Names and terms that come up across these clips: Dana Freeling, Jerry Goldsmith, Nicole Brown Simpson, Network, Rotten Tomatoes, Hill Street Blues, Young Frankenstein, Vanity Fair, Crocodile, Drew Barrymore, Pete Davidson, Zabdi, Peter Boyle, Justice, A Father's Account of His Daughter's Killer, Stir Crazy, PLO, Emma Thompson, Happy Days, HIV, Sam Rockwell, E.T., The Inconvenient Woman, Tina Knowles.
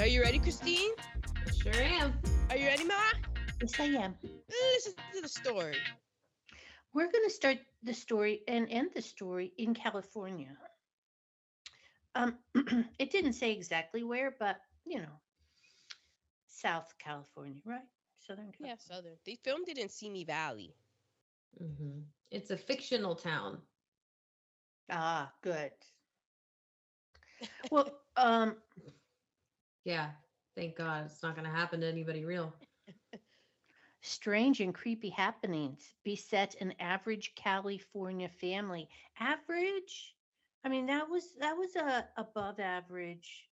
Are you ready, Christine? Sure am. Are you ready, Ma? Yes, I am. Listen to the story. We're going to start the story and end the story in California. It didn't say exactly where, but, you know, South California, right? Southern California. Yeah, Southern. They filmed it in Simi Valley. Mm-hmm. It's a fictional town. Ah, good. Well, yeah, thank God it's not going to happen to anybody real. Strange and creepy happenings beset an average California family. Average? I mean, that was a above average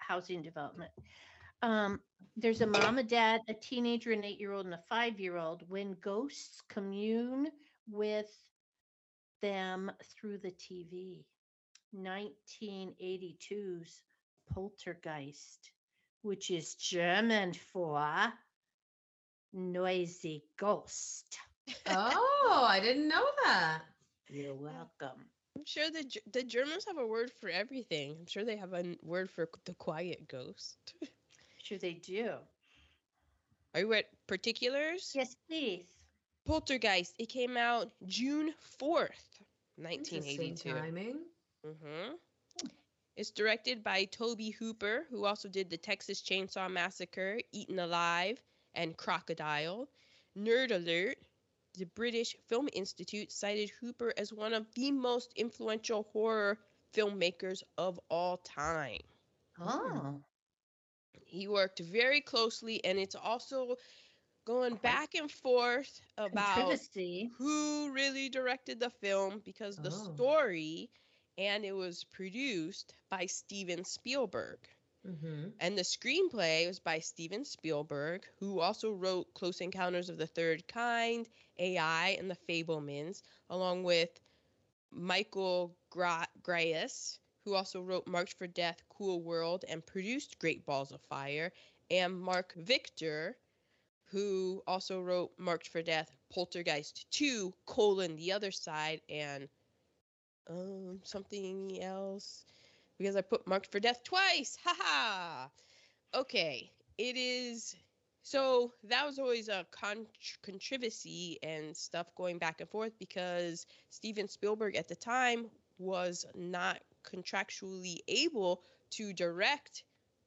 housing development. There's a mom, a dad, a teenager, an 8-year-old, and a 5-year-old. When ghosts commune with them through the TV. 1982's Poltergeist, which is German for noisy ghost. Oh, I didn't know that. You're welcome. I'm sure the Germans have a word for everything. I'm sure they have a word for the quiet ghost. Sure they do. Are you at particulars? Yes, please. Poltergeist. It came out June 4th, 1982. Timing. Mm-hmm. It's directed by Tobe Hooper, who also did The Texas Chainsaw Massacre, Eaten Alive, and Crocodile. Nerd alert, the British Film Institute cited Hooper as one of the most influential horror filmmakers of all time. Oh. He worked very closely, and it's also going back and forth about who really directed the film because the story... And it was produced by Steven Spielberg. Mm-hmm. And the screenplay was by Steven Spielberg, who also wrote Close Encounters of the Third Kind, AI, and The Fabelmans, along with Michael Grais, who also wrote March for Death, Cool World, and produced Great Balls of Fire, and Mark Victor, who also wrote March for Death, Poltergeist 2, The Other Side, and... something else because I put Marked for Death twice. Haha. Okay. It is. So that was always a controversy and stuff going back and forth because Steven Spielberg at the time was not contractually able to direct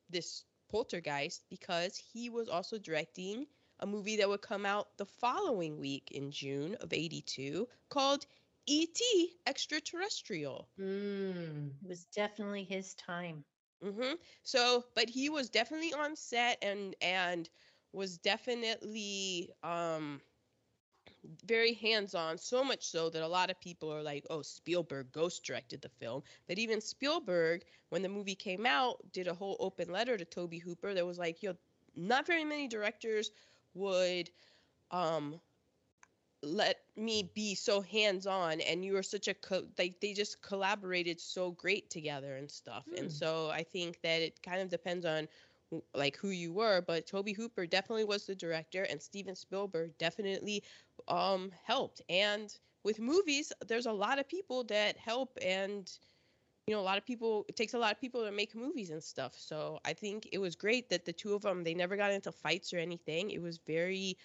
this Poltergeist because he was also directing a movie that would come out the following week in June of 82 called E.T. Extraterrestrial. It was definitely his time. Mm-hmm. So, but he was definitely on set and was definitely very hands-on, so much so that a lot of people are like, oh, Spielberg ghost directed the film. But even Spielberg, when the movie came out, did a whole open letter to Tobe Hooper that was like, yo, not very many directors would... let me be so hands-on, and you were such a they just collaborated so great together and stuff. And so I think that it kind of depends on like who you were, but Tobe Hooper definitely was the director, and Steven Spielberg definitely helped. And with movies, there's a lot of people that help, and you know, it takes a lot of people to make movies and stuff. So I think it was great that the two of them, they never got into fights or anything. It was very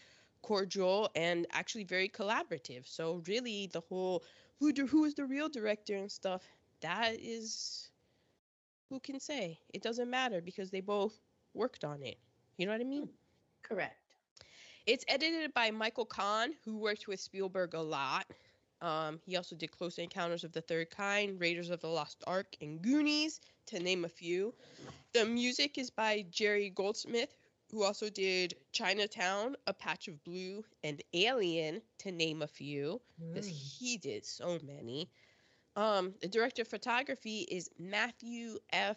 cordial and actually very collaborative. So really the whole who is the real director and stuff, that is, who can say? It doesn't matter because they both worked on it. You know what I mean? Correct. It's edited by Michael Kahn, who worked with Spielberg a lot. He also did Close Encounters of the Third Kind, Raiders of the Lost Ark, and Goonies, to name a few. The music is by Jerry Goldsmith, who also did Chinatown, A Patch of Blue, and Alien, to name a few, because he did so many. The director of photography is Matthew F.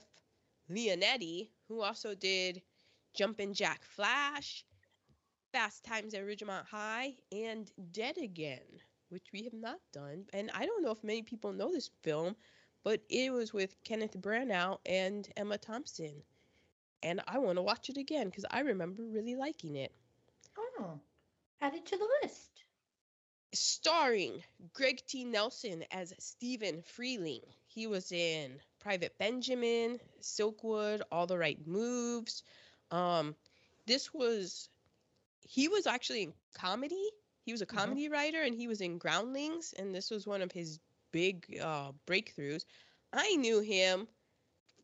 Leonetti, who also did Jumpin' Jack Flash, Fast Times at Ridgemont High, and Dead Again, which we have not done. And I don't know if many people know this film, but it was with Kenneth Branagh and Emma Thompson. And I want to watch it again because I remember really liking it. Oh, add it to the list. starring Craig T. Nelson as Steven Freeling. He was in Private Benjamin, Silkwood, All the Right Moves. He was actually in comedy. He was a comedy writer, and he was in Groundlings, and this was one of his big breakthroughs. I knew him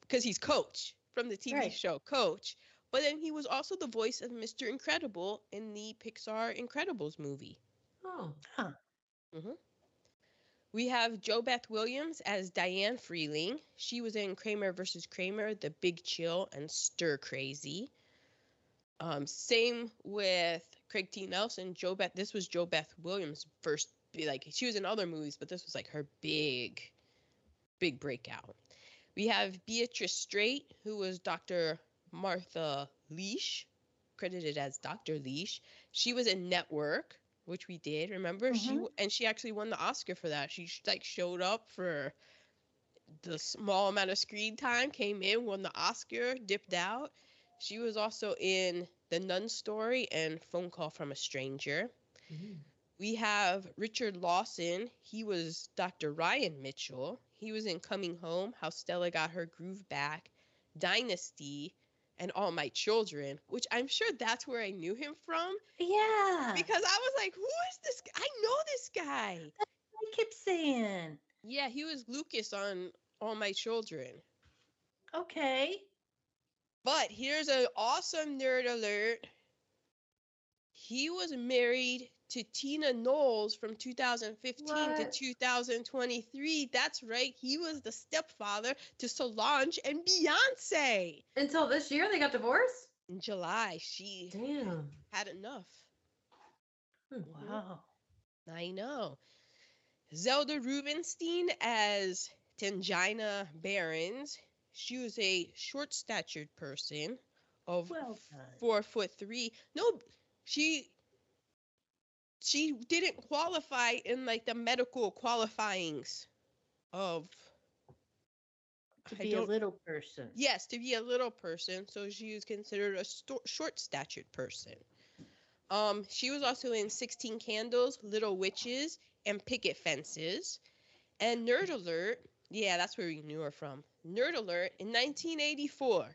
because he's Coach from the TV show Coach, but then he was also the voice of Mr. Incredible in the Pixar Incredibles movie. Oh. Huh. Mm-hmm. We have JoBeth Williams as Diane Freeling. She was in Kramer vs. Kramer, The Big Chill, and Stir Crazy. Same with Craig T. Nelson. This was JoBeth Williams' first, she was in other movies, but this was her big breakout. We have Beatrice Strait, who was Dr. Martha Leish, credited as Dr. Leish. She was in Network, which we did, remember? Mm-hmm. She actually won the Oscar for that. She showed up for the small amount of screen time, came in, won the Oscar, dipped out. She was also in The Nun Story and Phone Call from a Stranger. Mm-hmm. We have Richard Lawson. He was Dr. Ryan Mitchell. He was in Coming Home, How Stella Got Her Groove Back, Dynasty, and All My Children, which I'm sure that's where I knew him from. Yeah. Because I was like, who is this guy? I know this guy. That's what I kept saying. Yeah, he was Lucas on All My Children. Okay. But here's an awesome nerd alert. He was married to Tina Knowles from 2015 to 2023. That's right. He was the stepfather to Solange and Beyonce. Until this year, they got divorced? In July, she had enough. Wow. I know. Zelda Rubinstein as Tangina Barons. She was a short-statured person of 4'3". No, she didn't qualify in the medical qualifyings of to be a little person. Yes, to be a little person. So she was considered a short-statured person. She was also in 16 Candles, Little Witches, and Picket Fences, and Nerd Alert. Yeah, that's where we knew her from. Nerd Alert in 1984,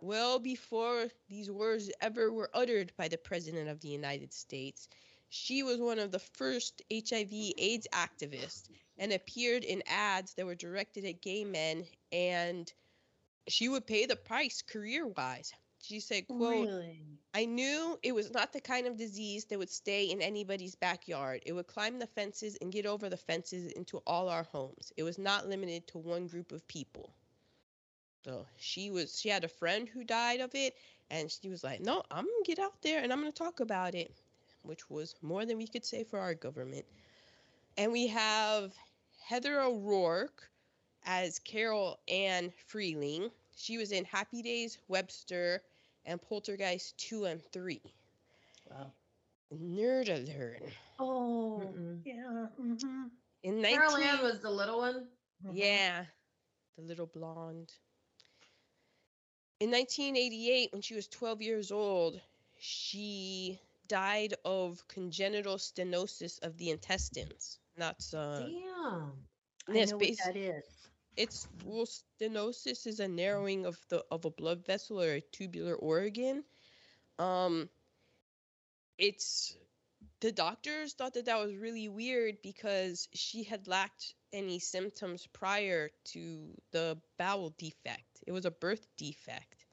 well before these words ever were uttered by the President of the United States, she was one of the first HIV/AIDS activists and appeared in ads that were directed at gay men, and she would pay the price career-wise. She said, quote, I knew it was not the kind of disease that would stay in anybody's backyard. It would climb the fences and get over the fences into all our homes. It was not limited to one group of people. So she had a friend who died of it, and she was like, no, I'm going to get out there and I'm going to talk about it, which was more than we could say for our government. And we have Heather O'Rourke as Carol Ann Freeling. She was in Happy Days, Webster, and Poltergeist 2 and 3. Wow. Nerd alert. Oh, yeah. Mm-hmm. Carol Ann was the little one? Mm-hmm. Yeah, the little blonde. In 1988, when she was 12 years old, she died of congenital stenosis of the intestines. That's damn. Yes, I know what that is. Stenosis is a narrowing of a blood vessel or a tubular organ. The doctors thought that was really weird because she had lacked any symptoms prior to the bowel defect. It was a birth defect.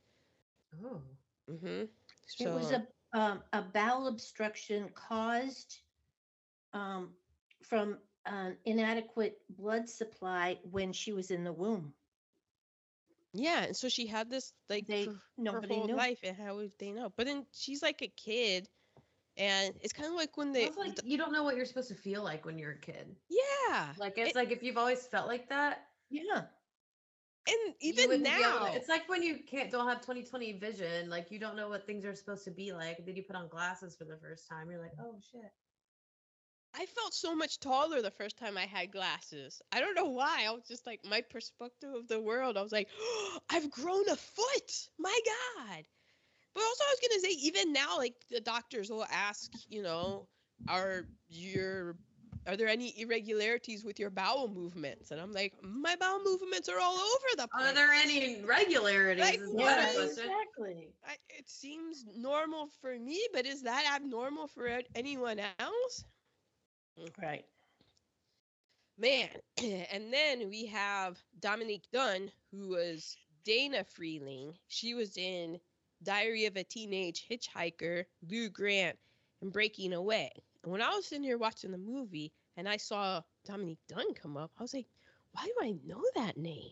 Oh. Mm-hmm. So, it was a bowel obstruction caused from inadequate blood supply when she was in the womb. Yeah, and so she had this nobody her whole knew life, and how would they know? But then she's a kid, and it's kind of like when they you don't know what you're supposed to feel like when you're a kid. Yeah, if you've always felt like that. Yeah, and even now, it's like when you don't have 20/20 vision, you don't know what things are supposed to be like. Then you put on glasses for the first time, you're like, oh shit. I felt so much taller the first time I had glasses. I don't know why. I was just my perspective of the world. I was like, oh, I've grown a foot. My God. But also I was going to say, even now, the doctors will ask, are your are there any irregularities with your bowel movements? And I'm like, my bowel movements are all over the place. Are there any irregularities? Like, yeah, exactly. It seems normal for me, but is that abnormal for anyone else? Right. Man. And then we have Dominique Dunne, who was Dana Freeling. She was in Diary of a Teenage Hitchhiker, Lou Grant, and Breaking Away. And when I was sitting here watching the movie and I saw Dominique Dunne come up, I was like, why do I know that name?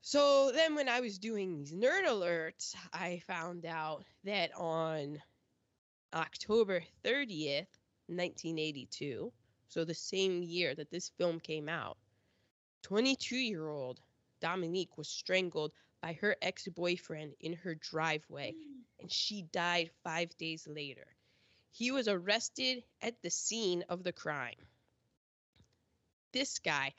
So then when I was doing these nerd alerts, I found out that on October 30th, 1982, so the same year that this film came out, 22-year-old Dominique was strangled by her ex-boyfriend in her driveway, and she died 5 days later. He was arrested at the scene of the crime. This guy,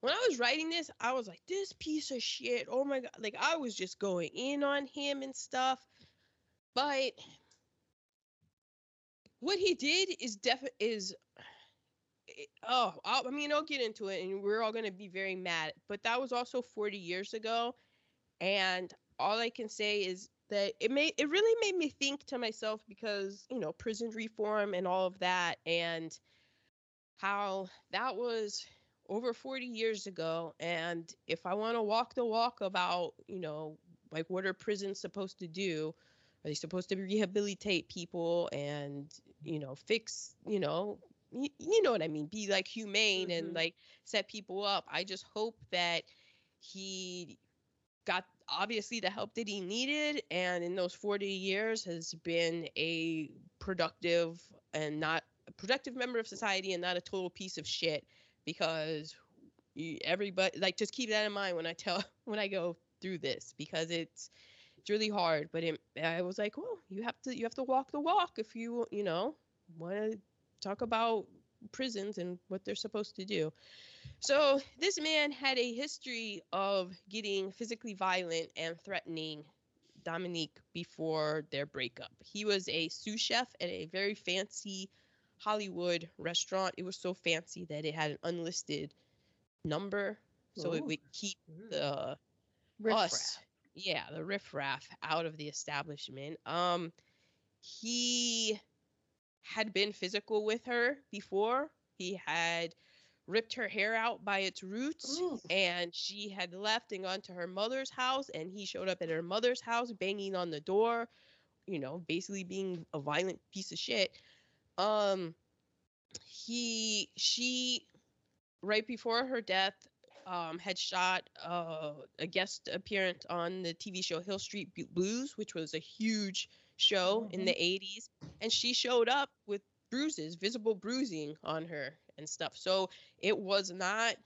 when I was writing this, I was like, this piece of shit, oh my God. Like, I was just going in on him and stuff. But what he did is I'll get into it, and we're all going to be very mad. But that was also 40 years ago, and all I can say is that it really made me think to myself, because, you know, prison reform and all of that, and how that was over 40 years ago. And if I want to walk the walk about, you know, like, what are prisons supposed to do? Are they supposed to rehabilitate people and, you know, fix, you know, you know what I mean, be like humane and like set people up? I just hope that he got obviously the help that he needed, and in those 40 years has been a productive and not a productive member of society and not a total piece of shit, because everybody, like, just keep that in mind when I go through this, because it's really hard. But I was like, well, you have to walk the walk if you know, want to talk about prisons and what they're supposed to do. So this man had a history of getting physically violent and threatening Dominique before their breakup. He was a sous chef at a very fancy Hollywood restaurant. It was so fancy that it had an unlisted number, so it would keep the the riffraff out of the establishment. He had been physical with her before. He had ripped her hair out by its roots, and she had left and gone to her mother's house, and he showed up at her mother's house banging on the door, you know, basically being a violent piece of shit. She right before her death had shot a guest appearance on the TV show Hill Street Blues, which was a huge show in the 80s, and she showed up with bruises, visible bruising on her and stuff. So it was not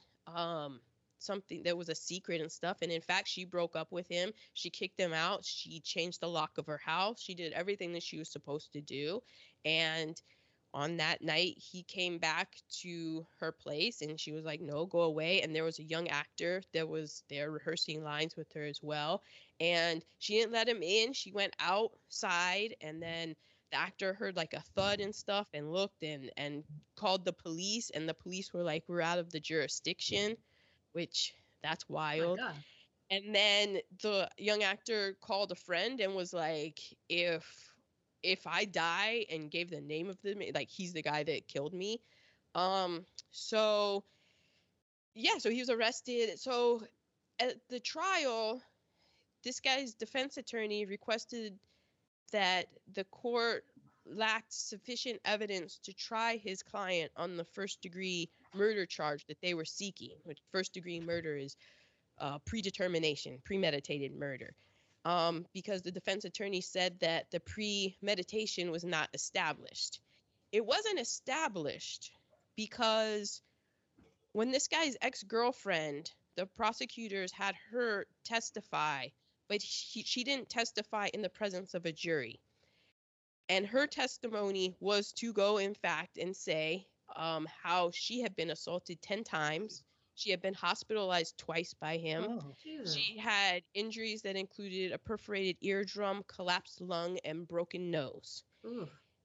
something that was a secret and stuff. And in fact, she broke up with him. She kicked him out. She changed the lock of her house. She did everything that she was supposed to do. And on that night, he came back to her place, and she was like, no, go away. And there was a young actor that was there rehearsing lines with her as well, and she didn't let him in. She went outside, and then the actor heard like a thud and stuff and looked and called the police, and the police were like, we're out of the jurisdiction, which that's wild. Oh, and then the young actor called a friend and was like, if I die, and gave the name of the, like, he's the guy that killed me. So he was arrested. So at the trial, this guy's defense attorney requested that the court lacked sufficient evidence to try his client on the first degree murder charge that they were seeking, which first degree murder is predetermination, premeditated murder. Because the defense attorney said that the premeditation was not established. It wasn't established because when this guy's ex-girlfriend, the prosecutors had her testify, but she didn't testify in the presence of a jury. And her testimony was to go, in fact, and say how she had been assaulted 10 times. She had been hospitalized twice by him. She had injuries that included a perforated eardrum, collapsed lung, and broken nose.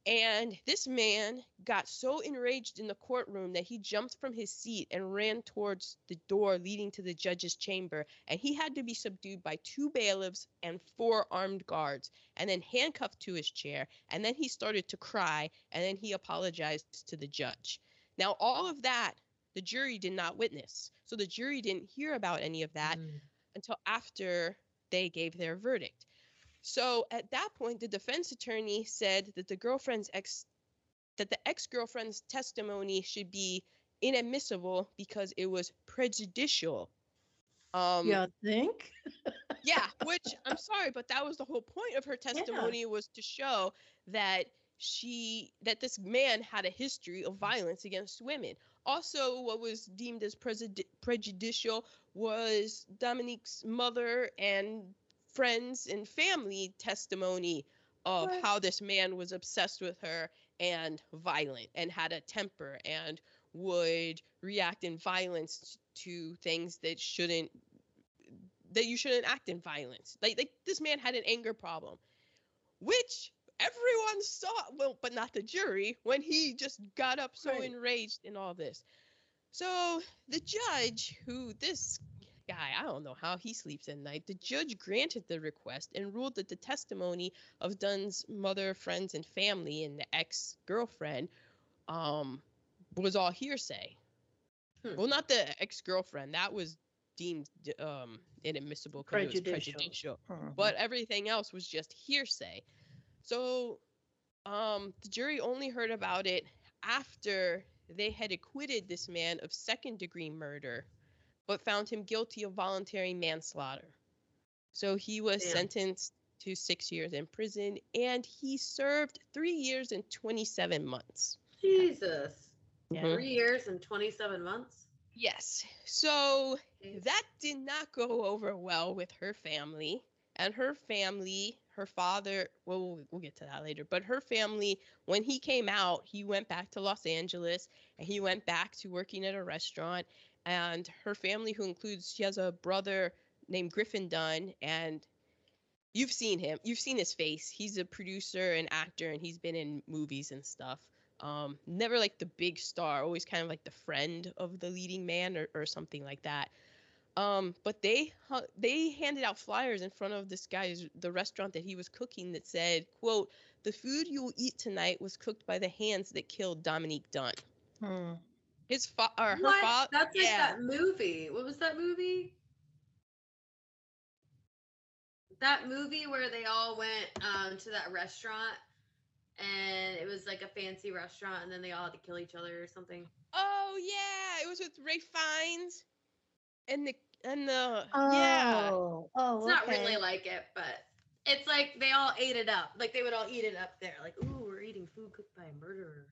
And this man got so enraged in the courtroom that he jumped from his seat and ran towards the door leading to the judge's chamber. And he had to be subdued by two bailiffs and four armed guards and then handcuffed to his chair. And then he started to cry and then he apologized to the judge. Now, all of that, the jury did not witness. So the jury didn't hear about any of that until after they gave their verdict. So at that point, the defense attorney said that the ex-girlfriend's testimony should be inadmissible because it was prejudicial. You think? Yeah, which I'm sorry, but that was the whole point of her testimony was to show that this man had a history of violence against women. Also, what was deemed as prejudicial was Dominique's mother and friends and family testimony of how this man was obsessed with her and violent and had a temper and would react in violence to things that you shouldn't act in violence. Like this man had an anger problem, which everyone saw, well, but not the jury, when he just got up so enraged in all this. So the judge, who this guy, I don't know how he sleeps at night. The judge granted the request and ruled that the testimony of Dunne's mother, friends, and family and the ex-girlfriend was all hearsay. Well, not the ex-girlfriend. That was deemed inadmissible because it was prejudicial. But everything else was just hearsay. So the jury only heard about it after they had acquitted this man of second-degree murder, but found him guilty of voluntary manslaughter. So he was sentenced to 6 years in prison, and he served 3 years and 27 months. Jesus. Yeah. 3 years and 27 months? Yes. So that did not go over well with her family. And her family, her father, well, we'll get to that later, but her family, when he came out, he went back to Los Angeles, and he went back to working at a restaurant. And her family, who includes, she has a brother named Griffin Dunne, and you've seen him. You've seen his face. He's a producer and actor, and he's been in movies and stuff. Never like the big star, always kind of like the friend of the leading man or something like that. But they handed out flyers in front of this guy's, the restaurant that he was cooking, that said, quote, "The food you will eat tonight was cooked by the hands that killed Dominique Dunne." His her father. That's like that movie. What was that movie? That movie where they all went to that restaurant, and it was like a fancy restaurant, and then they all had to kill each other or something. Oh yeah, it was with Ray Fiennes and the It's not really like it, but it's like they all ate it up. Like they would all eat it up there. Like, ooh, we're eating food cooked by a murderer.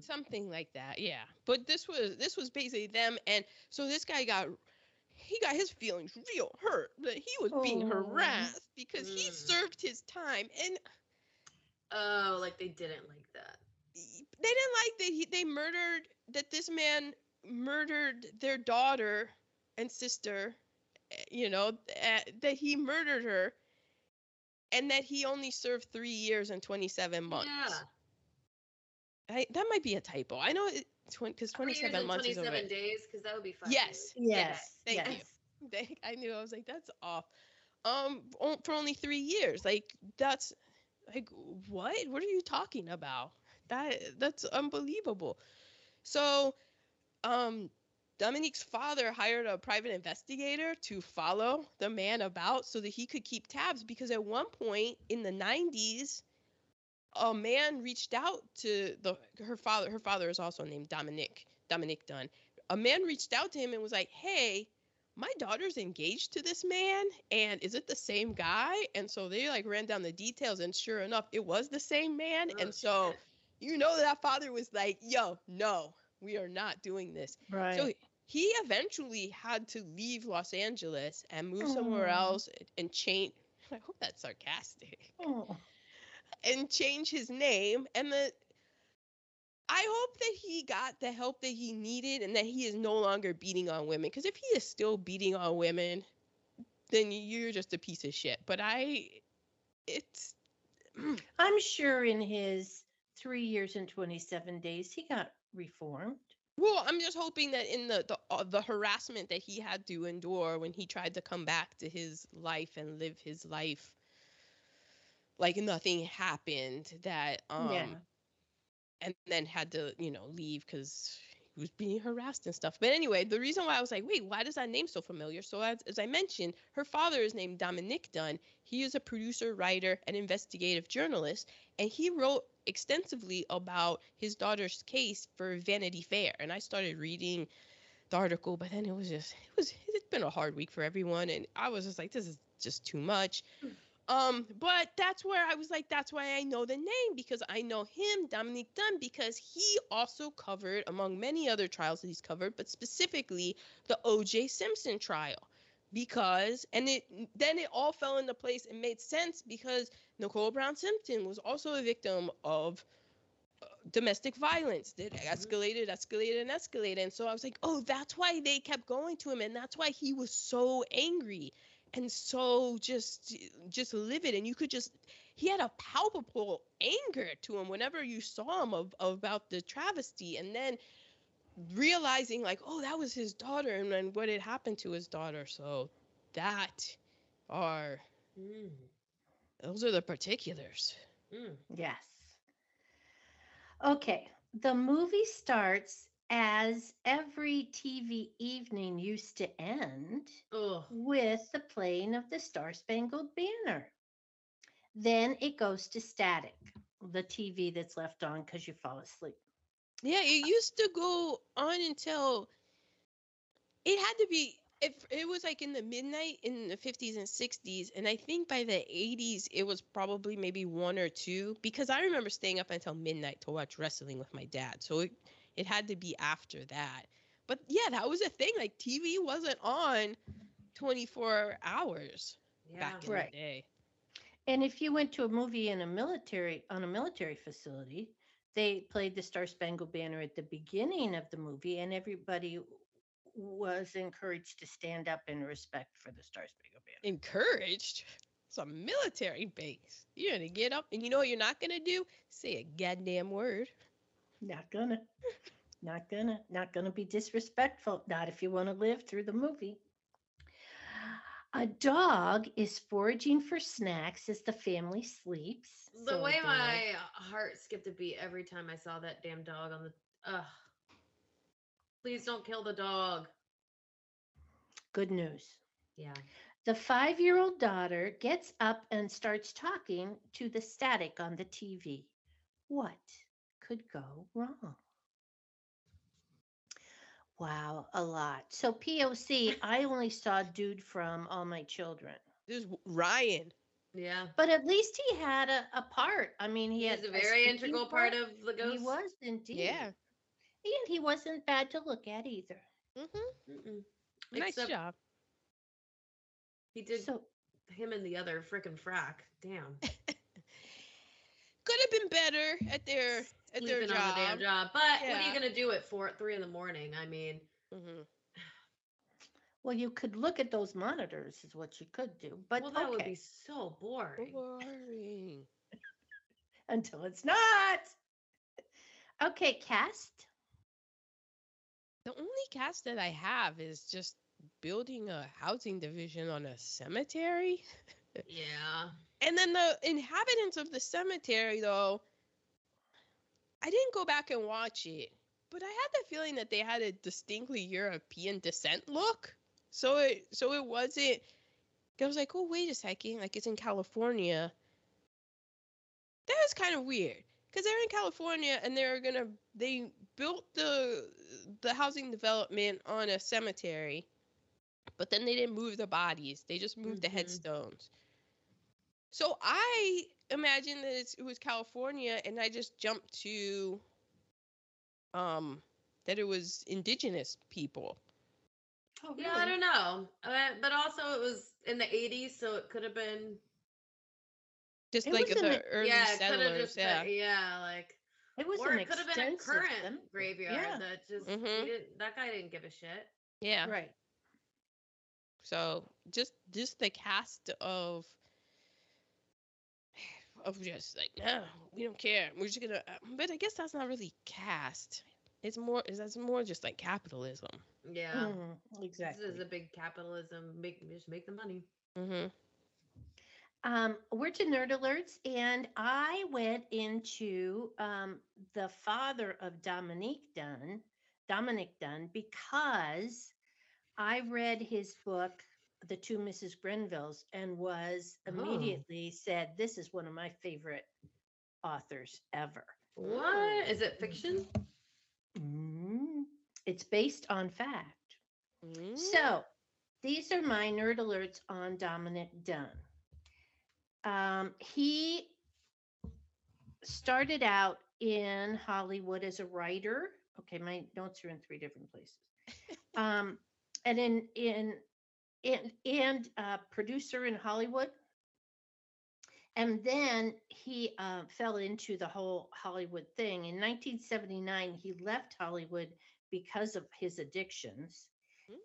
Something like that, yeah. But this was basically them, and so this guy got his feelings real hurt that he was being harassed because he served his time, and like they didn't like that. They didn't like that this man murdered their daughter and sister, that he murdered her, and that he only served 3 years and 27 months. Yeah. That might be a typo. I know because 27 months is over. 27 days, because that would be 5 years. Yes. Thank you. I knew. I was like, that's off. For only 3 years. Like, that's like, what? What are you talking about? That's unbelievable. So, Dominique's father hired a private investigator to follow the man about so that he could keep tabs, because at one point in the 90s, a man reached out to her father. Her father is also named Dominick Dunne. A man reached out to him and was like, "Hey, my daughter's engaged to this man, and is it the same guy?" And so they like ran down the details, and sure enough, it was the same man. And so, that father was like, "Yo, no, we are not doing this." Right. So he eventually had to leave Los Angeles and move somewhere else and change. I hope that's sarcastic. And change his name, and I hope that he got the help that he needed and that he is no longer beating on women, because if he is still beating on women, then you're just a piece of shit. But I'm sure in his 3 years and 27 days, he got reformed. Well, I'm just hoping that in the harassment that he had to endure when he tried to come back to his life and live his life like nothing happened, that and then had to, you know, leave because he was being harassed and stuff. But anyway, the reason why I was like, wait, why does that name so familiar? So as I mentioned, her father is named Dominick Dunne. He is a producer, writer, and investigative journalist, and he wrote extensively about his daughter's case for Vanity Fair. And I started reading the article, but then it's been a hard week for everyone, and I was just like, this is just too much. But that's where I was like, that's why I know the name, because I know him, Dominick Dunne, because he also covered, among many other trials that he's covered, but specifically the O.J. Simpson trial. Because, and it all fell into place and made sense, because Nicole Brown Simpson was also a victim of domestic violence that escalated. And so I was like, oh, that's why they kept going to him. And that's why he was so angry and so just livid. And you could he had a palpable anger to him whenever you saw him about the travesty. And then realizing like, oh, that was his daughter, and then what had happened to his daughter. So those are the particulars. Yes. Okay. The movie starts as every TV evening used to end, with the playing of the Star-Spangled Banner. Then it goes to static, the TV that's left on because you fall asleep. Yeah, it used to go on until it had to be. It was like in the midnight in the 50s and 60s, and I think by the 80s it was probably maybe 1 or 2, because I remember staying up until midnight to watch wrestling with my dad. So it had to be after that. But yeah, that was a thing. Like TV wasn't on 24 hours back in the day. And if you went to a movie on a military facility, they played the Star-Spangled Banner at the beginning of the movie, and everybody was encouraged to stand up in respect for the Star-Spangled Banner. Encouraged? It's a military base. You're going to get up, and you know what you're not going to do? Say a goddamn word. Not gonna be disrespectful. Not if you want to live through the movie. A dog is foraging for snacks as the family sleeps. The way my heart skipped a beat every time I saw that damn dog on the... Ugh. Please don't kill the dog. Good news. Yeah. The 5-year-old daughter gets up and starts talking to the static on the TV. What could go wrong? Wow, a lot. So POC, I only saw dude from All My Children. This is Ryan. Yeah. But at least he had a part. I mean, he had a very integral part of the ghost. He was indeed. Yeah. And he wasn't bad to look at either. Mm-hmm. Mm-hmm. Nice job. He did him and the other frickin' frack. Damn. Could have been better at their... Sleeping on the damn job, but what are you gonna do it for at 3 a.m? I mean, well, you could look at those monitors, is what you could do, but that would be so boring. Boring until it's not. Okay, cast. The only cast that I have is just building a housing division on a cemetery. Yeah, and then the inhabitants of the cemetery, though. I didn't go back and watch it, but I had the feeling that they had a distinctly European descent look. So it wasn't. I was like, oh, wait a second, like it's in California. That was kind of weird because they're in California and they built the housing development on a cemetery, but then they didn't move the bodies; they just moved the headstones. So I imagine that it was California, and I just jumped to that it was indigenous people. Oh, really? Yeah, I don't know. But also it was in the 80s, so it could have been... Just it like the early settlers. Yeah, like... It was or it could have been a current graveyard that just... That guy didn't give a shit. Yeah. Right. So just the cast of... of just like, no, we don't care. We're just gonna. But I guess that's not really caste. It's more just like capitalism. Yeah, mm-hmm. Exactly. This is a big capitalism. Just make the money. Mm-hmm. We're to Nerd Alerts, and I went into the father of Dominick Dunne, because I read his book, The Two Mrs. Grenvilles, and was immediately said, this is one of my favorite authors ever. What? Is it fiction? Mm-hmm. It's based on fact. Mm-hmm. So these are my Nerd Alerts on Dominick Dunne. He started out in Hollywood as a writer. Okay, my notes are in three different places. And producer in Hollywood. And then he fell into the whole Hollywood thing. In 1979, he left Hollywood because of his addictions.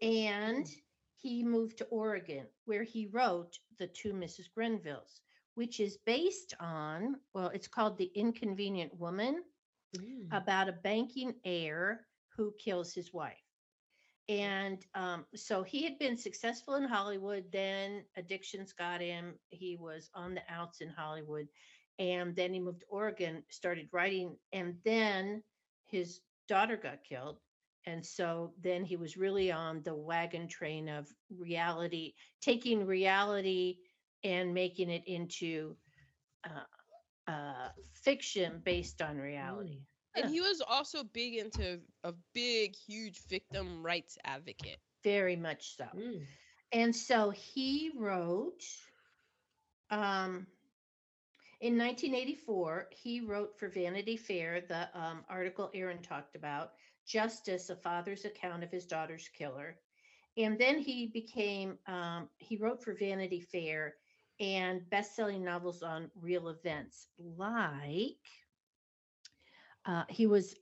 Mm-hmm. And he moved to Oregon, where he wrote The Two Mrs. Grenvilles, which is based on, well, it's called The Inconvenient Woman, about a banking heir who kills his wife. And so he had been successful in Hollywood, then addictions got him. He was on the outs in Hollywood. And then he moved to Oregon, started writing, and then his daughter got killed. And so then he was really on the wagon train of reality, taking reality and making it into fiction based on reality. And he was also big into a big, huge victim rights advocate. Very much so. Mm. And so he wrote, in 1984, he wrote for Vanity Fair, the article Aaron talked about, Justice, a Father's Account of His Daughter's Killer. And then he became, he wrote for Vanity Fair and best-selling novels on real events. Like, he was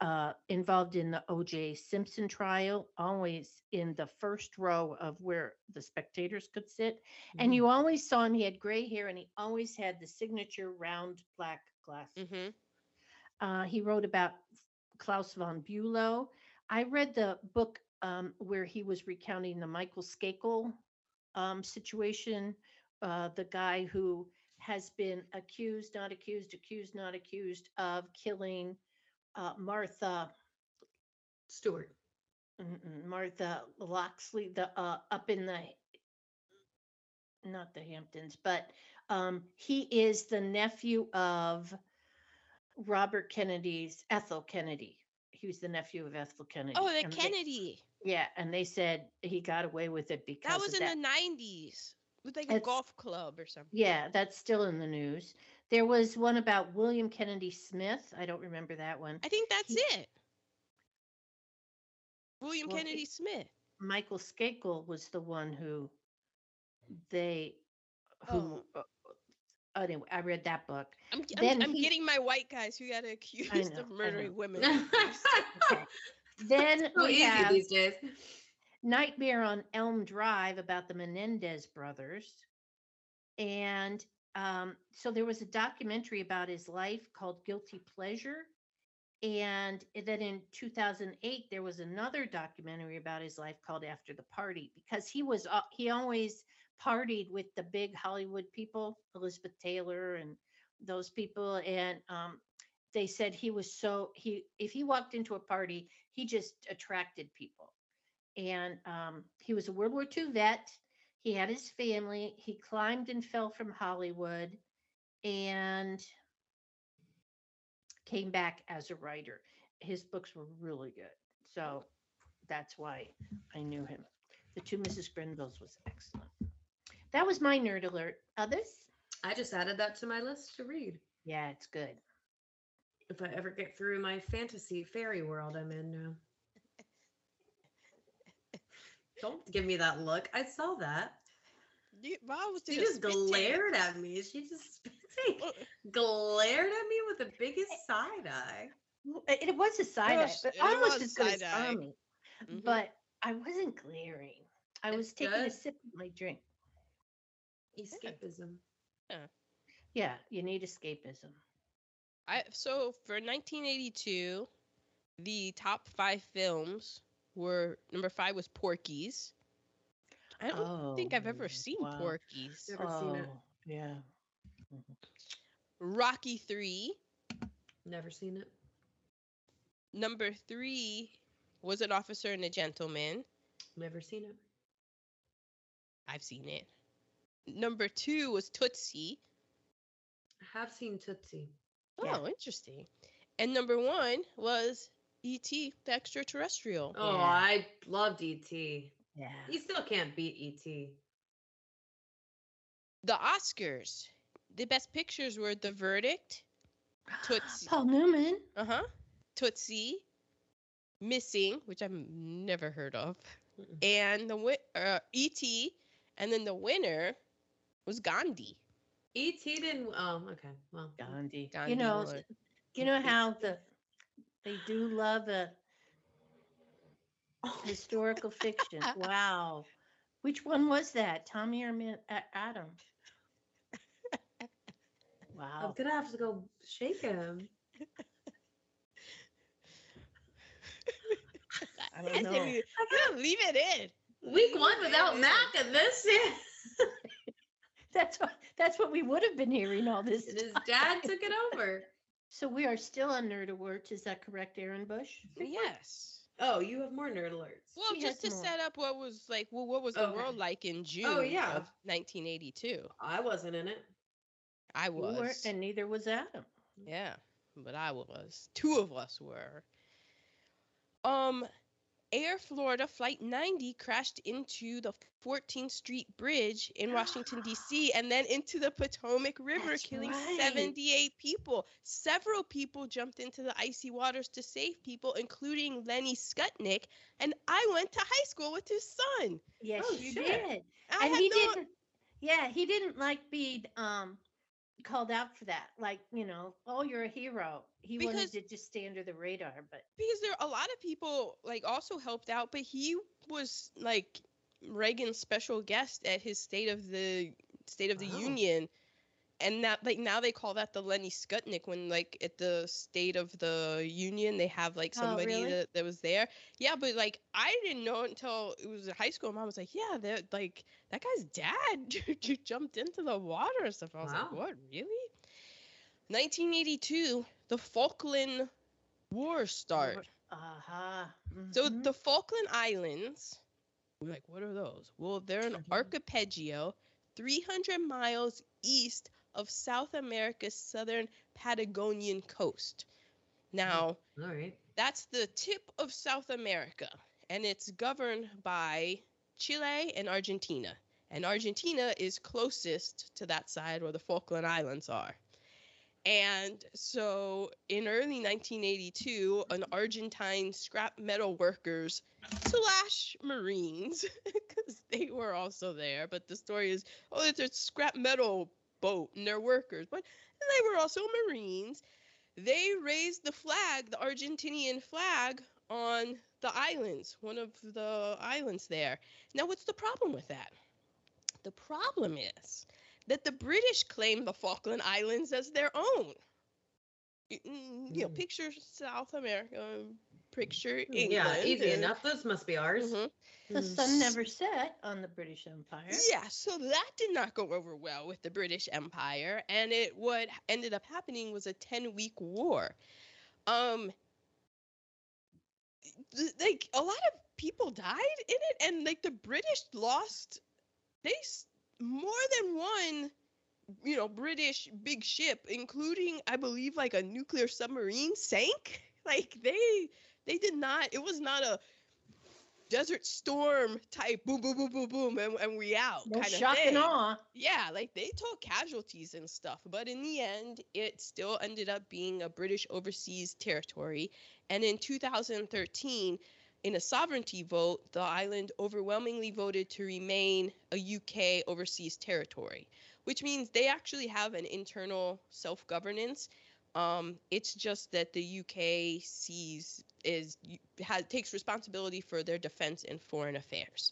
involved in the O.J. Simpson trial, always in the first row of where the spectators could sit. Mm-hmm. And you always saw him, he had gray hair, and he always had the signature round black glasses. Mm-hmm. He wrote about Klaus von Bülow. I read the book where he was recounting the Michael Skakel situation, the guy who has been accused of killing Martha Loxley, the up in the, not the Hamptons, but he is the nephew of Robert Kennedy's Ethel Kennedy. He was the nephew of Ethel Kennedy. Oh, the Kennedy. And they said he got away with it because that was in the 90s with like a golf club or something. Yeah, that's still in the news. There was one about William Kennedy Smith. I don't remember that one. I think that's it. Kennedy Smith. Michael Skakel was the one who. Oh. Anyway, I read that book. I'm getting my white guys who got accused of murdering women. Okay. Then so we have these days. Nightmare on Elm Drive about the Menendez brothers. And so there was a documentary about his life called Guilty Pleasure. And then in 2008, there was another documentary about his life called After the Party, because he always partied with the big Hollywood people, Elizabeth Taylor and those people. And they said if he walked into a party, he just attracted people. And he was a World War II vet. He had his family. He climbed and fell from Hollywood and came back as a writer. His books were really good. So that's why I knew him. The Two Mrs. Grenvilles was excellent. That was my Nerd Alert. Others? I just added that to my list to read. Yeah, it's good. If I ever get through my fantasy fairy world I'm in now. Don't give me that look. I saw that. She just glared at me. She just glared at me with the biggest side eye. It was a side eye, but almost as good as Tommy. Mm-hmm. But I wasn't glaring. I was taking a sip of my drink. Escapism. Yeah. Yeah, you need escapism. So for 1982, the top five films were, number five was Porky's. I don't think I've ever seen Porky's. Never seen it. Yeah. Rocky 3. Never seen it. Number 3 was An Officer and a Gentleman. Never seen it. I've seen it. Number 2 was Tootsie. I have seen Tootsie. Oh, yeah. Interesting. And number 1 was E.T., the Extraterrestrial. Oh, yeah. I loved E.T. Yeah. You still can't beat E.T. The Oscars. The best pictures were The Verdict, Tootsie. Paul Newman. Tootsie, Missing, which I've never heard of, and the E.T., and then the winner was Gandhi. E.T. didn't. Oh, okay. Well, Gandhi. You know how they do love a historical fiction. Wow. Which one was that? Tommy or Adam? Wow. I'm gonna have to go shake him. I don't know. I'm gonna leave it in. Week one without Mac and this. That's what we would have been hearing all this. And his dad took it over. So we are still on Nerd Alerts. Is that correct, Erin Bush? Yes. Oh, you have more Nerd Alerts. Well, she just to more. Set up what was like. Well, what was the world like in June of 1982? I wasn't in it. I was. You were, and neither was Adam. Yeah, but I was. Two of us were. Air Florida Flight 90 crashed into the 14th Street Bridge in Washington, D.C., and then into the Potomac River, killing 78 people. Several people jumped into the icy waters to save people, including Lenny Skutnik, and I went to high school with his son. Yes, you did. He didn't like being called out for that. Like, you're a hero. He wanted to just stay under the radar, but because there a lot of people like also helped out, but he was like Reagan's special guest at his State of the Union, and that like now they call that the Lenny Skutnik when like at the State of the Union they have like somebody that was there. Yeah, but like I didn't know until it was in high school. Mom was like, yeah, that like that guy's dad jumped into the water and stuff. I was like, what, really? 1982, the Falkland War started. So the Falkland Islands, we're like, what are those? Well, they're an archipelago 300 miles east of South America's southern Patagonian coast. Now, that's the tip of South America, and it's governed by Chile and Argentina. And Argentina is closest to that side where the Falkland Islands are. And so in early 1982, an Argentine scrap metal workers / Marines, because they were also there. But the story is, it's a scrap metal boat and they're workers. But they were also Marines. They raised the flag, the Argentinian flag, on the islands, one of the islands there. Now, what's the problem with that? The problem is that the British claim the Falkland Islands as their own. You know, picture South America, picture England. Yeah, easy enough. Those must be ours. The sun never set on the British Empire. Yeah, so that did not go over well with the British Empire, and what ended up happening was a 10-week war. Like a lot of people died in it, and like the British lost. They more than one, British big ship, including, I believe, like a nuclear submarine sank. Like they did not. It was not a Desert Storm type boom, boom, boom, boom, boom, and we out kind of shock and awe. Yeah, like they took casualties and stuff, but in the end, it still ended up being a British overseas territory. And in 2013. In a sovereignty vote, the island overwhelmingly voted to remain a UK overseas territory, which means they actually have an internal self-governance. It's just that the UK takes responsibility for their defense and foreign affairs.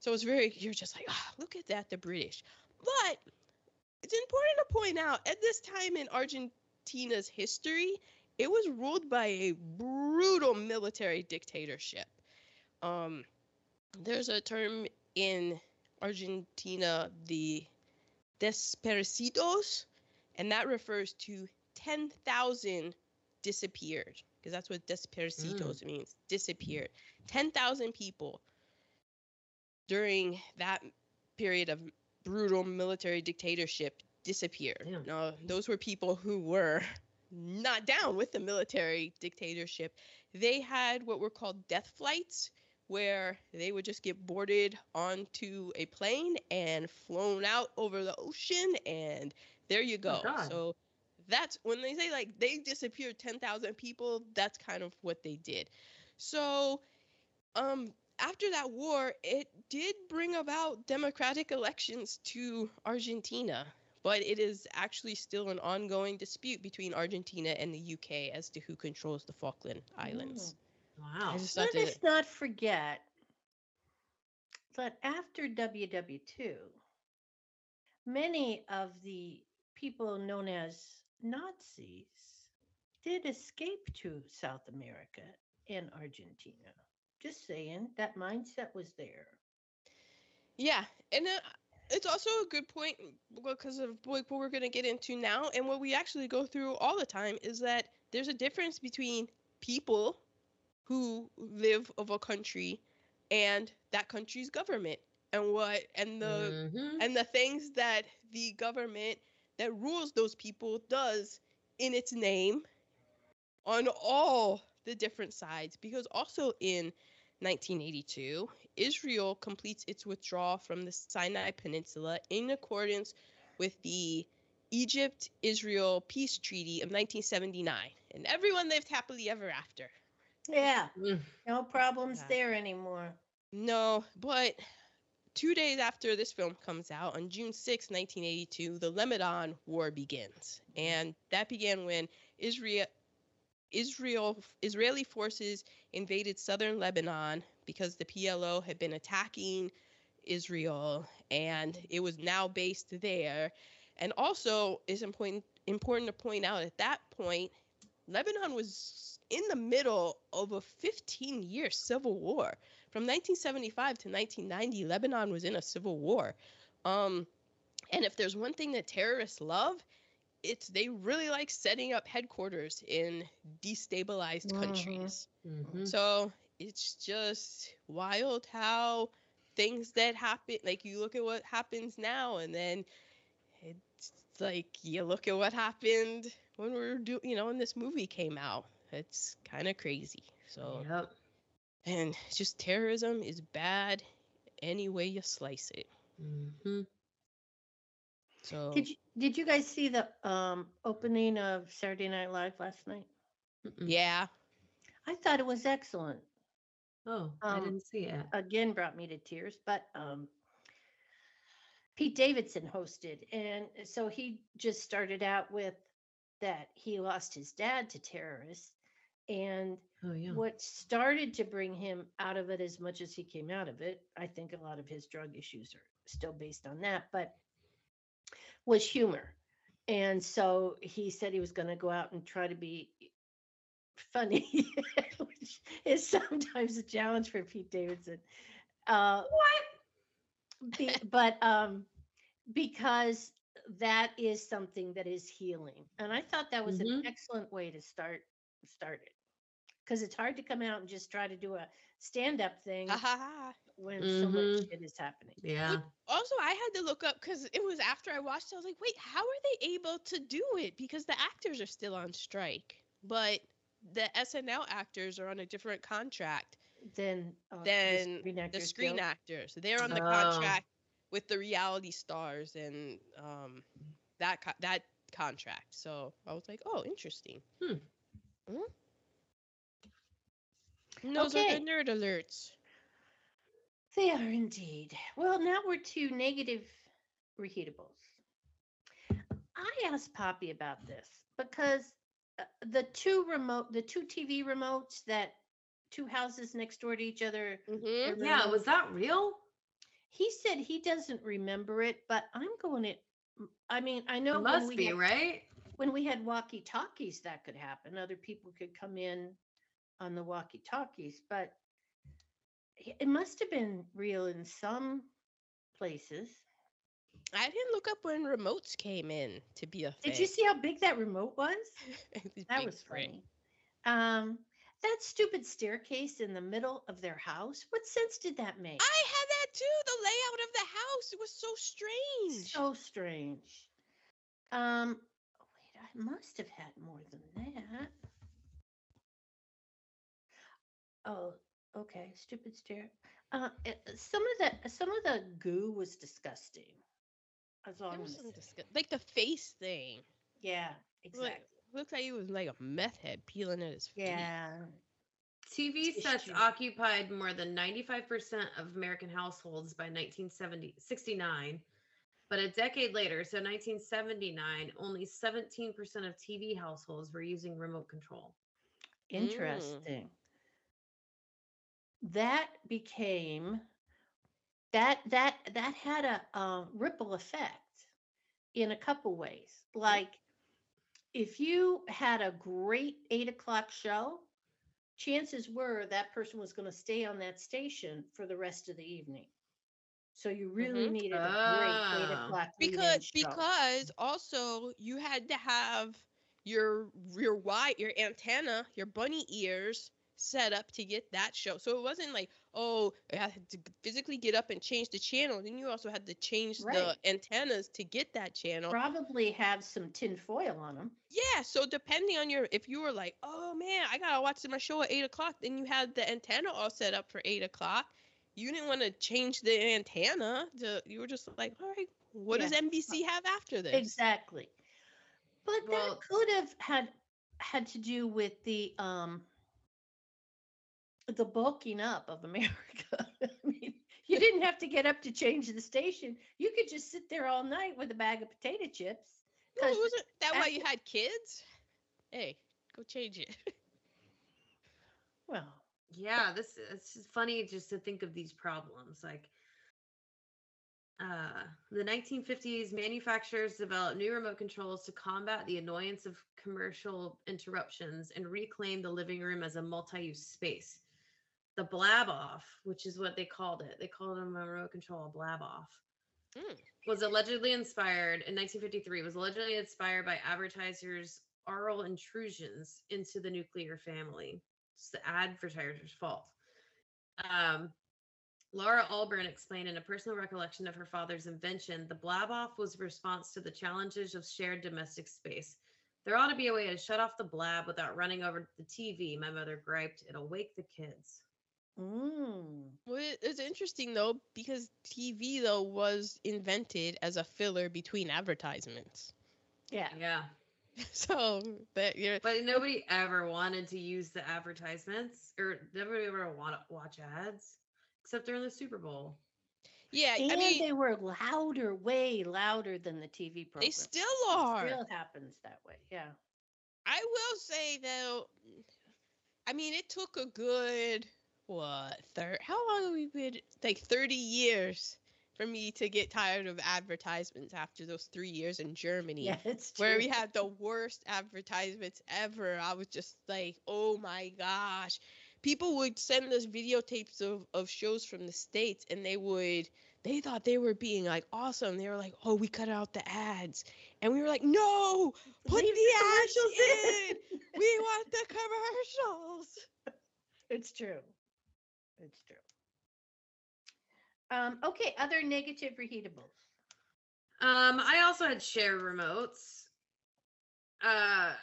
So you're just like, look at that, the British. But It's important to point out, at this time in Argentina's history, it was ruled by a brutal military dictatorship. There's a term in Argentina, the desaparecidos, and that refers to 10,000 disappeared, because that's what desaparecidos means, disappeared. 10,000 people during that period of brutal military dictatorship disappeared. Now, those were people who were not down with the military dictatorship. They had what were called death flights, where they would just get boarded onto a plane and flown out over the ocean, and there you go. So that's when they say, like, they disappeared 10,000 people, that's kind of what they did. So after that war, it did bring about democratic elections to Argentina, but it is actually still an ongoing dispute between Argentina and the UK as to who controls the Falkland Islands. Wow. Let us not forget that after WW2, many of the people known as Nazis did escape to South America and Argentina. Just saying, that mindset was there. Yeah, and it's also a good point because of what we're going to get into now, and what we actually go through all the time is that there's a difference between people who live of a country and that country's government and what and the and the things that the government that rules those people does in its name on all the different sides. Because also in 1982, Israel completes its withdrawal from the Sinai Peninsula in accordance with the Egypt-Israel Peace Treaty of 1979. And everyone lived happily ever after. Yeah, no problems there anymore. No, but 2 days after this film comes out, on June 6, 1982, the Lebanon War begins. And that began when Israeli forces invaded southern Lebanon because the PLO had been attacking Israel, and it was now based there. And also, it's important to point out at that point, Lebanon was in the middle of a 15-year civil war. From 1975 to 1990, Lebanon was in a civil war. And if there's one thing that terrorists love, it's they really like setting up headquarters in destabilized countries. So it's just wild how things that happen, like you look at what happens now, and then it's like you look at what happened when we were when this movie came out. It's kind of crazy. So, and just terrorism is bad any way you slice it. So did you guys see the opening of Saturday Night Live last night? Yeah, I thought it was excellent. Oh, I didn't see it. Again, brought me to tears, but Pete Davidson hosted, and so he just started out with that he lost his dad to terrorists, and what started to bring him out of it as much as he came out of it, I think a lot of his drug issues are still based on that, but was humor. And so he said he was going to go out and try to be funny, which is sometimes a challenge for Pete Davidson. Because that is something that is healing. And I thought that was an excellent way to start it. Because it's hard to come out and just try to do a stand-up thing when so much shit is happening. Yeah. Also, I had to look up, because it was after I watched it, I was like, wait, how are they able to do it? Because the actors are still on strike. But the SNL actors are on a different contract than the screen actors. They're on the contract with the reality stars and that contract. So I was like, oh, interesting. Those are the nerd alerts. They are indeed. Well, now we're to negative reheatables. I asked Poppy about this because the two TV remotes that two houses next door to each other. Yeah, was that real? He said he doesn't remember it, but I'm going it I mean, I know it must be, right? When we had walkie-talkies, that could happen. Other people could come in on the walkie-talkies, but it must have been real in some places. I didn't look up when remotes came in to be a thing. Did you see how big that remote was? That was funny. That stupid staircase in the middle of their house, what sense did that make? I had that too, the layout of the house. It was so strange. So strange. Wait, I must have had more than that. Oh, okay, stupid stair. Some of the goo was disgusting. As long as like the face thing. Yeah, exactly. Like, looks like he was like a meth head peeling at his feet. Yeah. TV sets occupied more than 95% of American households by 1969, but a decade later, so 1979, only 17% of TV households were using remote control. Interesting. That became that had a ripple effect in a couple ways. Like, if you had a great 8 o'clock show, chances were that person was going to stay on that station for the rest of the evening. So you really needed a great 8 o'clock because also you had to have your antenna, your bunny ears set up to get that show. So it wasn't like, oh, I had to physically get up and change the channel. Then you also had to change the antennas to get that channel. Probably have some tin foil on them. Yeah. So depending on if you were like, oh man, I gotta watch my show at 8 o'clock, then you had the antenna all set up for 8 o'clock. You didn't want to change the antenna. You were just like, all right, what does NBC have after this? Exactly. But that could have had to do with the bulking up of America. I mean, you didn't have to get up to change the station. You could just sit there all night with a bag of potato chips. No, wasn't that why you had kids? Hey, go change it. Well, yeah, it's just funny just to think of these problems. Like, the 1950s, manufacturers developed new remote controls to combat the annoyance of commercial interruptions and reclaim the living room as a multi-use space. The blab off, which is what they called it. They called it a remote control blab off. Was allegedly inspired by advertisers' oral intrusions into the nuclear family. It's the advertiser's fault. Laura Alburn explained in a personal recollection of her father's invention, the blab off was a response to the challenges of shared domestic space. There ought to be a way to shut off the blab without running over the TV, my mother griped. It'll wake the kids. Well, it's interesting though, because TV though was invented as a filler between advertisements. Yeah. So but nobody ever wanted to use the advertisements, or nobody ever wanted to watch ads, except during the Super Bowl. Yeah, and I mean, they were louder, way louder than the TV program. They still are. It still happens that way. Yeah. I will say though, I mean, it took a good. How long have we been, like 30 years for me to get tired of advertisements after those 3 years in Germany, where we had the worst advertisements ever. I was just like, oh my gosh. People would send us videotapes of shows from the States, and they thought they were being like awesome. They were like, oh, we cut out the ads. And we were like, no, put the ads in. We want the commercials. It's true. Okay, other negative reheatables. I also had share remotes. I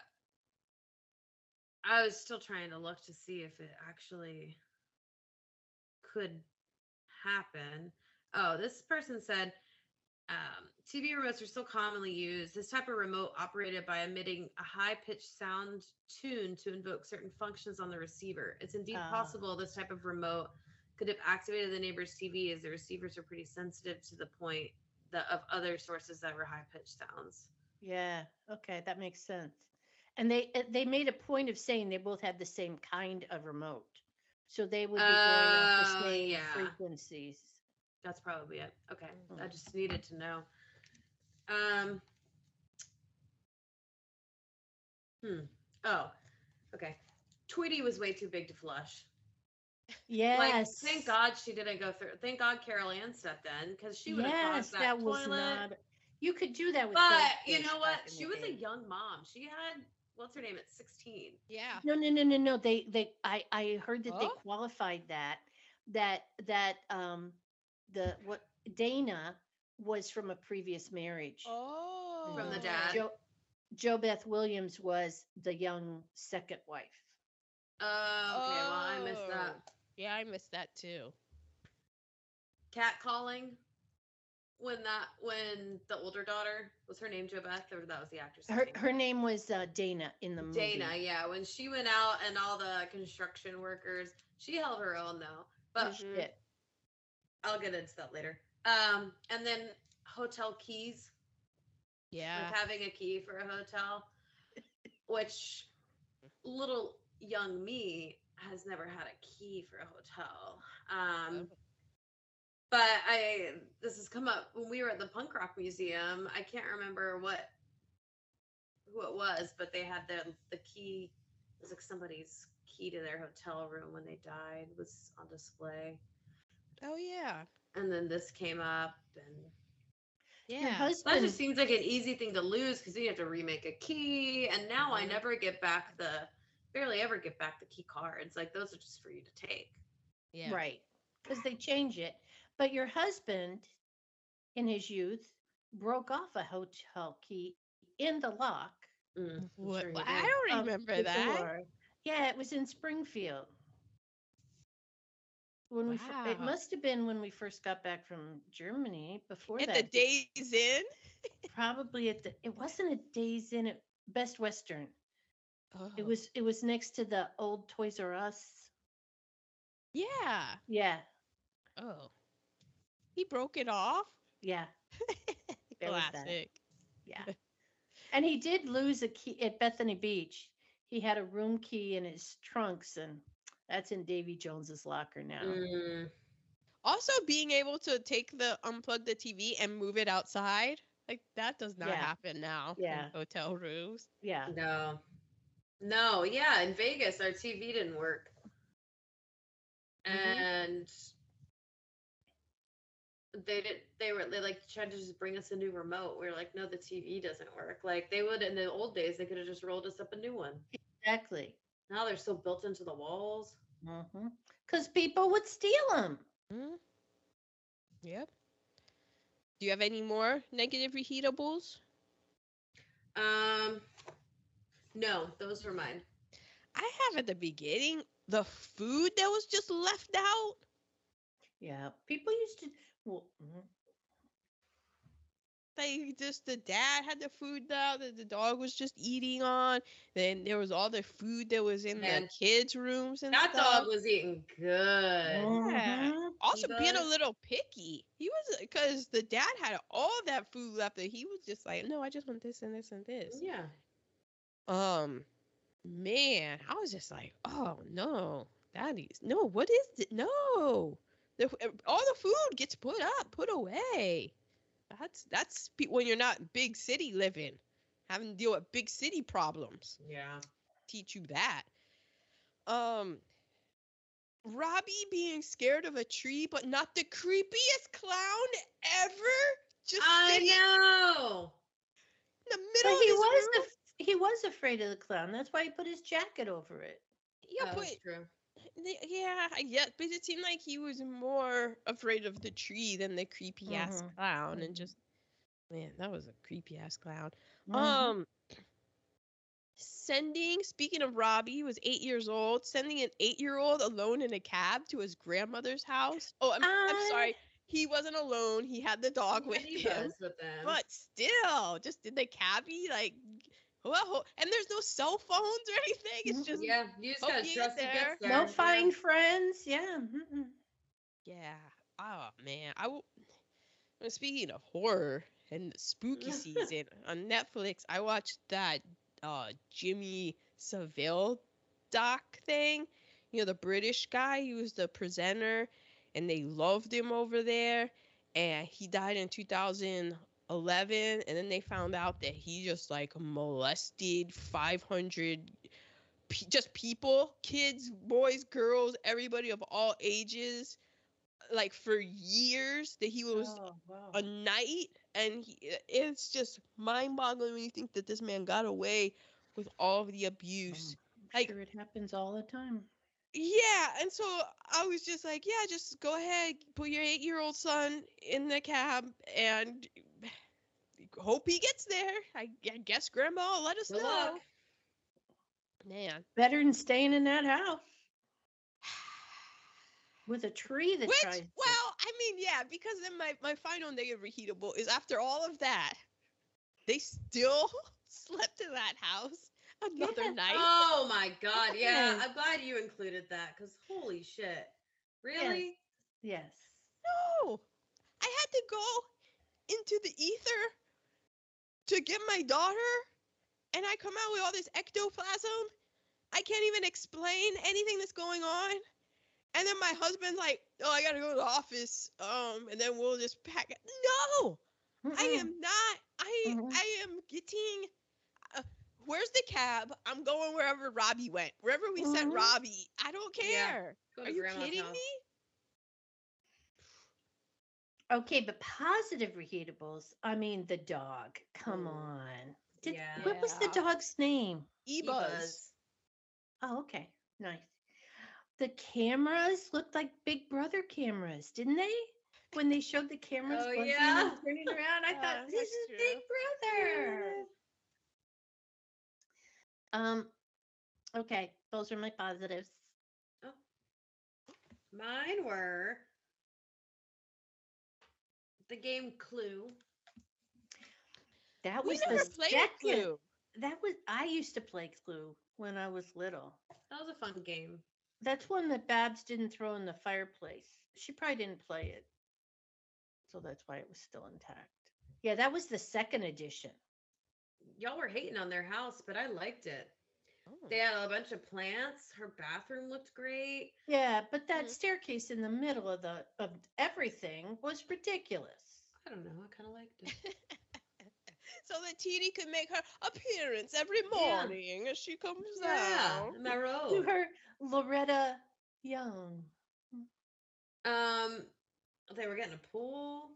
was still trying to look to see if it actually could happen. Oh, this person said, TV remotes are still commonly used. This type of remote operated by emitting a high-pitched sound tune to invoke certain functions on the receiver. It's indeed possible this type of remote could have activated the neighbor's TV, as the receivers are pretty sensitive to the point of other sources that were high-pitched sounds. Yeah, okay, that makes sense. And they made a point of saying they both had the same kind of remote. So they would be going off the same frequencies. That's probably it. Okay. I just needed to know. Oh, okay. Tweety was way too big to flush. Yes. Like, thank God she didn't go through. Thank God Carol Ann stepped in, because she would have caused that toilet. Was not, you could do that with. But you know what? She was a young mom. She had, what's her name, at 16. Yeah. No. I heard that they qualified that Dana was from a previous marriage. Oh. From the dad. JoBeth Williams was the young second wife. Okay, well, I missed that. Yeah, I missed that too. Catcalling. When the older daughter, was her name JoBeth, or that was the actress? Her name was Dana in the movie. Dana, yeah. When she went out and all the construction workers, she held her own though. But I'll get into that later. And then hotel keys. Yeah. Like having a key for a hotel, which little young me has never had a key for a hotel. But this has come up when we were at the Punk Rock Museum. I can't remember who it was, but they had the key. It was like somebody's key to their hotel room when they died was on display. Oh yeah. And then this came up, and yeah, that just seems like an easy thing to lose because you have to remake a key, and now I never get back barely ever get back the key cards. Like those are just for you to take. Yeah. Right. Because they change it. But your husband, in his youth, broke off a hotel key in the lock. What? Sure, I don't remember that. Door. Yeah, it was in Springfield. When it must have been when we first got back from Germany. Before at that, at the Days Inn. Probably at the. It wasn't a Days Inn at Best Western. Oh. It was next to the old Toys R Us. Yeah. Yeah. Oh. He broke it off? Yeah. Classic. Yeah. And he did lose a key at Bethany Beach. He had a room key in his trunks, and that's in Davy Jones's locker now. Mm. Also, being able to unplug the TV and move it outside, like that does not happen now in hotel rooms. Yeah. No. Yeah. In Vegas, our TV didn't work. And they tried to just bring us a new remote. We were like, no, the TV doesn't work. Like they would in the old days, they could have just rolled us up a new one. Exactly. Now they're so built into the walls. Mm-hmm. Because people would steal them. Mm-hmm. Yep. Do you have any more negative reheatables? No, those were mine. I have at the beginning the food that was just left out. Yeah, people used to. Like just the dad had the food out that the dog was just eating on. Then there was all the food that was in the kids' rooms and that stuff. Dog was eating good. Yeah. Mm-hmm. Also being a little picky. He was because the dad had all that food left, and he was just like, no, I just want this and this and this. Yeah. Man, I was just like, oh no, daddy's no. What is it? No. All the food gets put away. That's when you're not big city living, having to deal with big city problems. Yeah, teach you that. Robbie being scared of a tree, but not the creepiest clown ever. Just I know. In the middle but of his was room. He was afraid of the clown. That's why he put his jacket over it. Yeah, that's true. Yeah, I guess, but it seemed like he was more afraid of the tree than the creepy-ass clown, and just, man, that was a creepy-ass clown. Mm-hmm. Speaking of Robbie, was 8 years old, sending an 8-year-old alone in a cab to his grandmother's house. Oh, I'm sorry, he wasn't alone, he had the dog with him, but still, just in the cabbie, like... Well, and there's no cell phones or anything. It's just you just gotta trust it gets there. No find friends. Yeah. Mm-mm. Yeah. Oh man, I will. Speaking of horror and the spooky season on Netflix, I watched that Jimmy Savile doc thing. You know, the British guy. He was the presenter, and they loved him over there. And he died in 2000. 11, and then they found out that he just like molested 500 just people, kids, boys, girls, everybody of all ages, like for years, that he was a knight. And it's just mind-boggling when you think that this man got away with all of the abuse. I'm sure it happens all the time. Yeah, and so I was just like, yeah, just go ahead, put your 8-year-old son in the cab and hope he gets there. I guess Grandma will let us know. Man. Better than staying in that house with a tree that tries to... Well, I mean, yeah, because then my final negative reheatable is after all of that, they still slept in that house. Another night. Oh my God! Yeah, I'm glad you included that because holy shit, really? Yes. No, I had to go into the ether to get my daughter, and I come out with all this ectoplasm. I can't even explain anything that's going on, and then my husband's like, "Oh, I gotta go to the office," and then we'll just pack it. No, I am not. I am getting. Where's the cab? I'm going wherever Robbie went. Wherever we sent Robbie. I don't care. Yeah. Are you kidding me? Okay, but positive reheatables. I mean, the dog. Come on. What was the dog's name? E-Buzz. Oh, okay. Nice. The cameras looked like Big Brother cameras, didn't they? When they showed the cameras turning around, I thought, this is true. Big Brother. Yeah. Okay, those are my positives. Oh. Mine were the game Clue. That was the second. Clue. I used to play Clue when I was little. That was a fun game. That's one that Babs didn't throw in the fireplace. She probably didn't play it. So that's why it was still intact. Yeah, that was the second edition. Y'all were hating on their house, but I liked it. Oh. They had a bunch of plants. Her bathroom looked great. Yeah, but that staircase in the middle of everything was ridiculous. I don't know. I kind of liked it. So that Titi could make her appearance every morning as she comes down. Yeah, to her Loretta Young. They were getting a pool.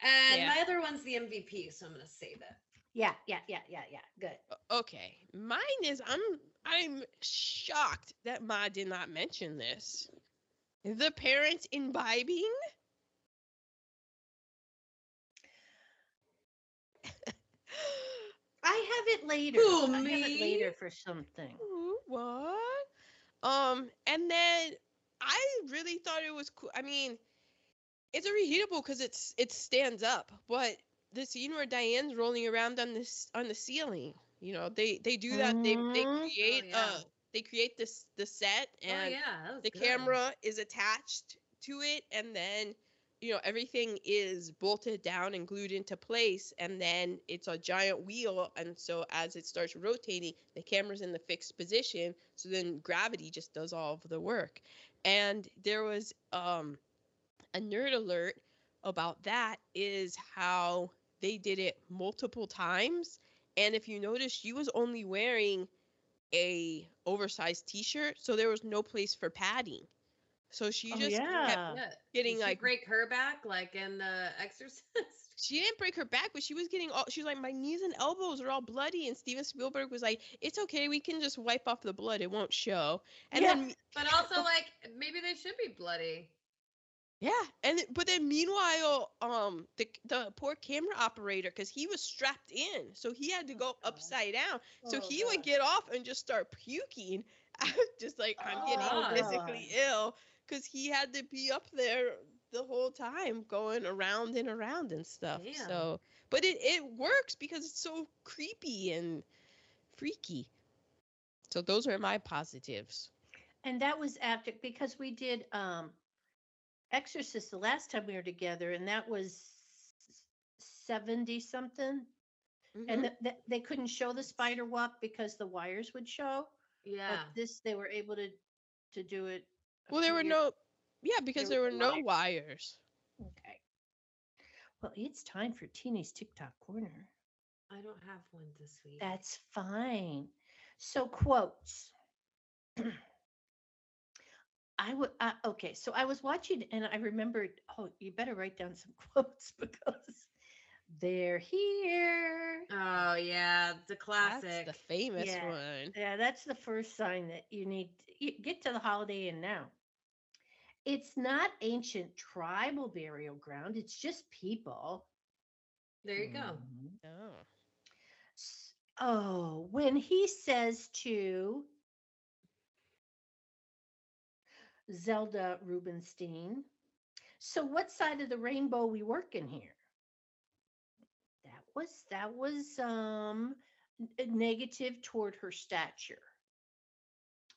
And my other one's the MVP, so I'm going to save it. Yeah. Good. Okay. Mine is, I'm shocked that Ma did not mention this. The parents imbibing. I have it later. Ooh, I have it later for something. Ooh, what? And then I really thought it was cool. I mean, it's a reheatable because it stands up, but the scene where Diane's rolling around on the ceiling, you know, they do that. They create the set, and the camera is attached to it, and then, you know, everything is bolted down and glued into place, and then it's a giant wheel, and so as it starts rotating, the camera's in the fixed position, so then gravity just does all of the work. And there was a nerd alert about that is how they did it multiple times. And if you notice, she was only wearing a oversized T-shirt, so there was no place for padding. So she just kept getting did she break her back like in The Exorcist? She didn't break her back, but she was getting all. She was like, my knees and elbows are all bloody, and Steven Spielberg was like, it's okay, we can just wipe off the blood; it won't show. And then, but also like maybe they should be bloody. Yeah, but then meanwhile, the poor camera operator, because he was strapped in, so he had to go upside down. So he would get off and just start puking. Just like, I'm getting physically ill, because he had to be up there the whole time, going around and around and stuff. Damn. So, but it works because it's so creepy and freaky. So those are my positives. And that was after, because we did Exorcist the last time we were together, and that was 70 something, and they couldn't show the spider walk because the wires would show. Yeah, but this they were able to do it. Well, there were no wires. Okay. Well, it's time for Teenage TikTok Corner. I don't have one this week. That's fine. So quotes. I was watching and I remembered, oh, you better write down some quotes because they're here. Oh, yeah. The classic. That's the famous one. Yeah, that's the first sign that you need to get to the Holiday Inn now. It's not ancient tribal burial ground. It's just people. There you go. Oh. Oh, when he says to Zelda Rubinstein, so what side of the rainbow we work in here? That was negative toward her stature.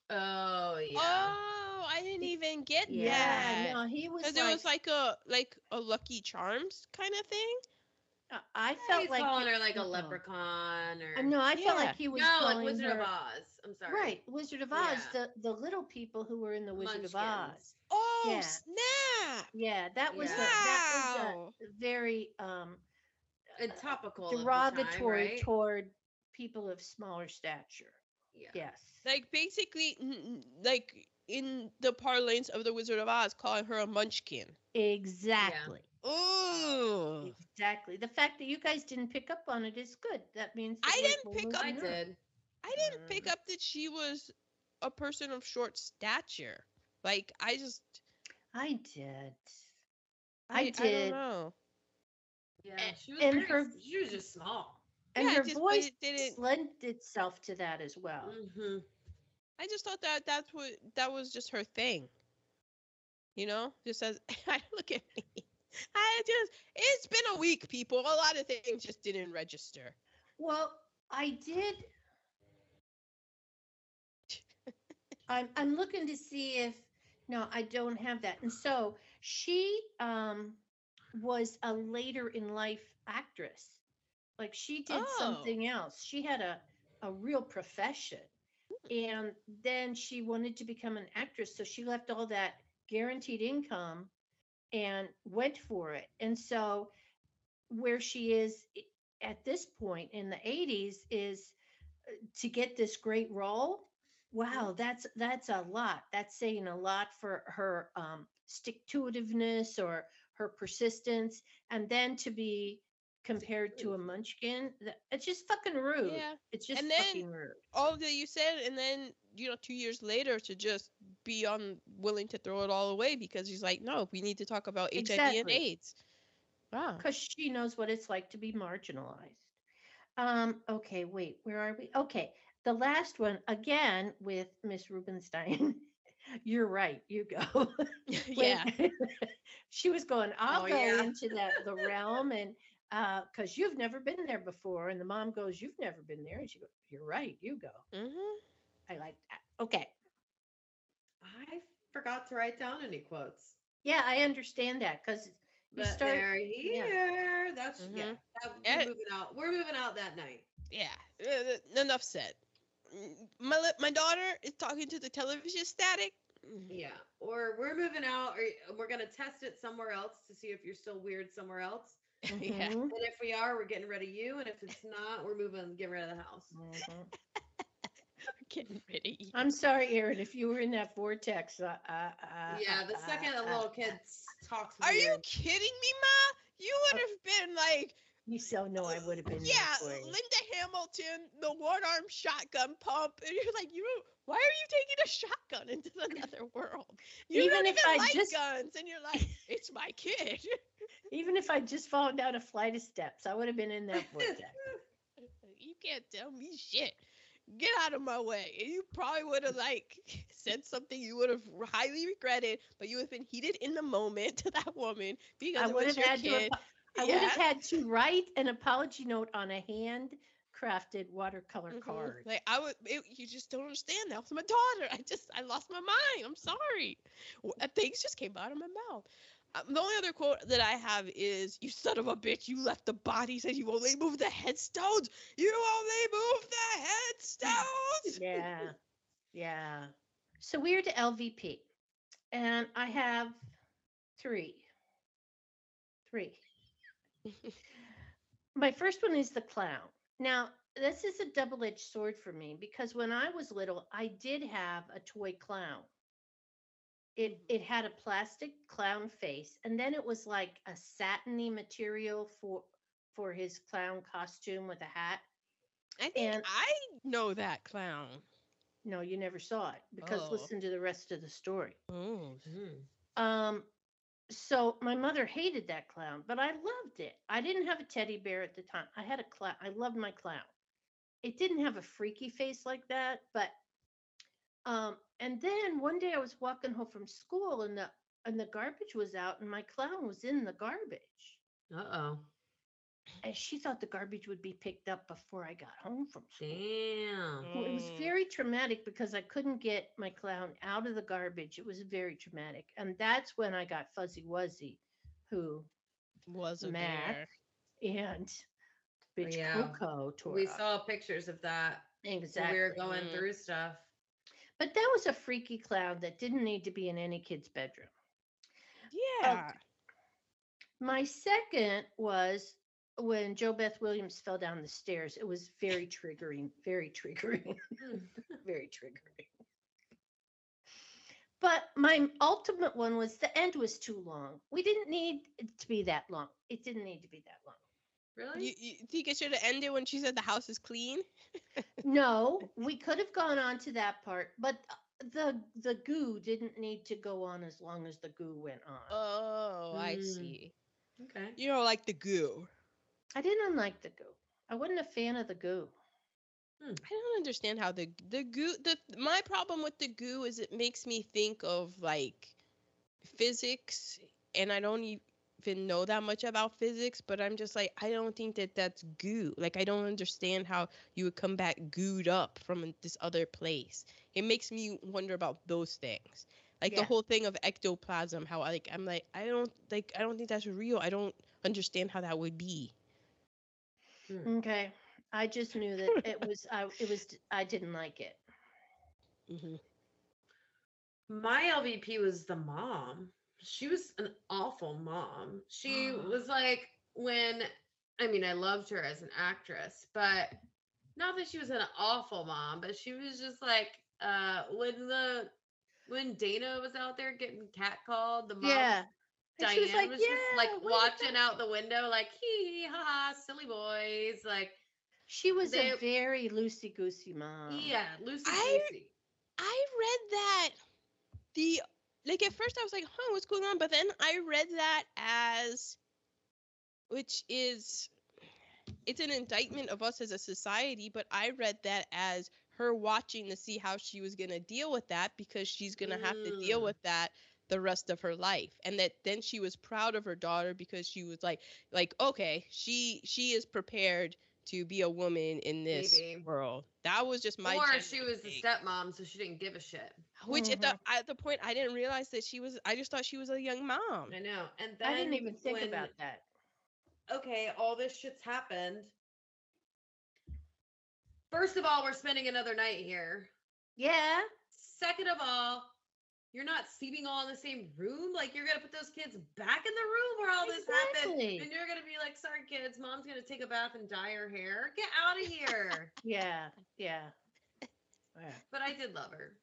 Oh yeah. Oh, I didn't even get that. No, he was. Because it was like a Lucky Charms kind of thing. I felt like a leprechaun or no, I felt like he was like Wizard of Oz. I'm sorry. Right, Wizard of Oz, the little people who were in the Wizard Munchkins. Of Oz. Oh, snap! Yeah, that was a very topical, derogatory at the time, right? Toward people of smaller stature. Yeah. Yes. Like basically, like in the parlance of the Wizard of Oz, calling her a munchkin. Exactly. Yeah. Oh, exactly. The fact that you guys didn't pick up on it is good. That means that I didn't pick up that she was a person of short stature. Like I did. I don't know. Yeah, she was just small. And her voice lent itself to that as well. Mm-hmm. I just thought that was just her thing. You know, just as look at me. It's been a week, people. A lot of things just didn't register. Well, I did. I'm looking to see if, no, I don't have that. And so she was a later in life actress. Like she did something else. She had a real profession. And then she wanted to become an actress. So she left all that guaranteed income and went for it. And so where she is at this point in the 80s is to get this great role. Wow, that's a lot. That's saying a lot for her stick-to-itiveness or her persistence. And then to be compared to a munchkin, it's just fucking rude. Yeah. It's just fucking rude. All that you said, and then 2 years later to just be unwilling to throw it all away because she's like, no, we need to talk about HIV and AIDS. Wow. Because she knows what it's like to be marginalized. Okay, wait, where are we? Okay, the last one, again, with Miss Rubinstein. You're right, you go. Yeah. She was going, I'll go into the realm and because you've never been there before. And the mom goes, you've never been there. And she goes, you're right, you go. Mm-hmm. I like that. Okay. I forgot to write down any quotes. Yeah, I understand that because you start. They're here. Yeah. That's We're moving out that night. Yeah. Enough said. My daughter is talking to the television static. Yeah. Or we're moving out, or we're gonna test it somewhere else to see if you're still weird somewhere else. Yeah. And if we are, we're getting rid of you. And if it's not, we're moving, getting rid of the house. Mm-hmm. Getting ready. I'm sorry, Erin, if you were in that vortex. The second a little kid talks. Are you kidding me, Ma? You would have been like. You so know I would have been. Yeah, Linda Hamilton, the one-arm shotgun pump, and you're like, why are you taking a shotgun into another world? You even don't even like guns, and you're like, it's my kid. Even if I just fallen down a flight of steps, I would have been in that vortex. You can't tell me shit. Get out of my way. And you probably would have said something you would have highly regretted, but you would have been heated in the moment to that woman because it was your kid. I would have had to write an apology note on a handcrafted watercolor card. Like you just don't understand. That was my daughter. I lost my mind. I'm sorry. Things just came out of my mouth. The only other quote that I have is, you son of a bitch, you left the bodies and you only moved the headstones. You only moved the headstones. Yeah. Yeah. So we're to LVP. And I have three. My first one is the clown. Now, this is a double-edged sword for me because when I was little, I did have a toy clown. It had a plastic clown face, and then it was like a satiny material for his clown costume with a hat. I think I know that clown. No, you never saw it because listen to the rest of the story. Oh. So my mother hated that clown, but I loved it. I didn't have a teddy bear at the time. I had a clown. I loved my clown. It didn't have a freaky face like that, but and then one day I was walking home from school and the garbage was out and my clown was in the garbage. Uh-oh. And she thought the garbage would be picked up before I got home from school. Damn. Well, it was very traumatic because I couldn't get my clown out of the garbage. It was very traumatic. And that's when I got Fuzzy Wuzzy, who was a bear. And Bitch Coco tore up. We saw pictures of that. Exactly. We were going through stuff. But that was a freaky clown that didn't need to be in any kid's bedroom. Yeah. My second was... when JoBeth Williams fell down the stairs, it was very triggering, very triggering. But my ultimate one was the end was too long. We didn't need it to be that long. It didn't need to be that long. Really? You think it should have ended when she said the house is clean? No, we could have gone on to that part, but the goo didn't need to go on as long as the goo went on. Oh, I see. Okay. You don't like the goo. I didn't like the goo. I wasn't a fan of the goo. I don't understand how the goo... My problem with the goo is it makes me think of, like, physics, and I don't even know that much about physics, but I'm just like, I don't think that that's goo. Like, I don't understand how you would come back gooed up from this other place. It makes me wonder about those things. Like, the whole thing of ectoplasm, how, like, I'm like, I don't think that's real. I don't understand how that would be. Okay, I just knew that I didn't like it. Mm-hmm. My LVP was the mom. She was an awful mom. She was like, I loved her as an actress, but not that she was an awful mom, but she was just like, when Dana was out there getting catcalled, the mom. Yeah. Diane was, like, just like watching out the window, like, hee ha, silly boys. Like, she was a very loosey goosey mom. Yeah, loosey goosey. I read that at first I was like, huh, what's going on? But then I read that it's an indictment of us as a society, but I read that as her watching to see how she was going to deal with that because she's going to have to deal with that the rest of her life, and that then she was proud of her daughter because she was like okay, she is prepared to be a woman in this world. That was just my or she was the stepmom, so she didn't give a shit, which at the point I didn't realize that she was. I just thought she was a young mom. I know, and then I didn't even think about that. Okay, all this shit's happened. First of all, we're spending another night here. Yeah. Second of all, you're not sleeping all in the same room. Like, you're going to put those kids back in the room where all this happened. And you're going to be like, sorry, kids, mom's going to take a bath and dye her hair. Get out of here. Yeah. But I did love her.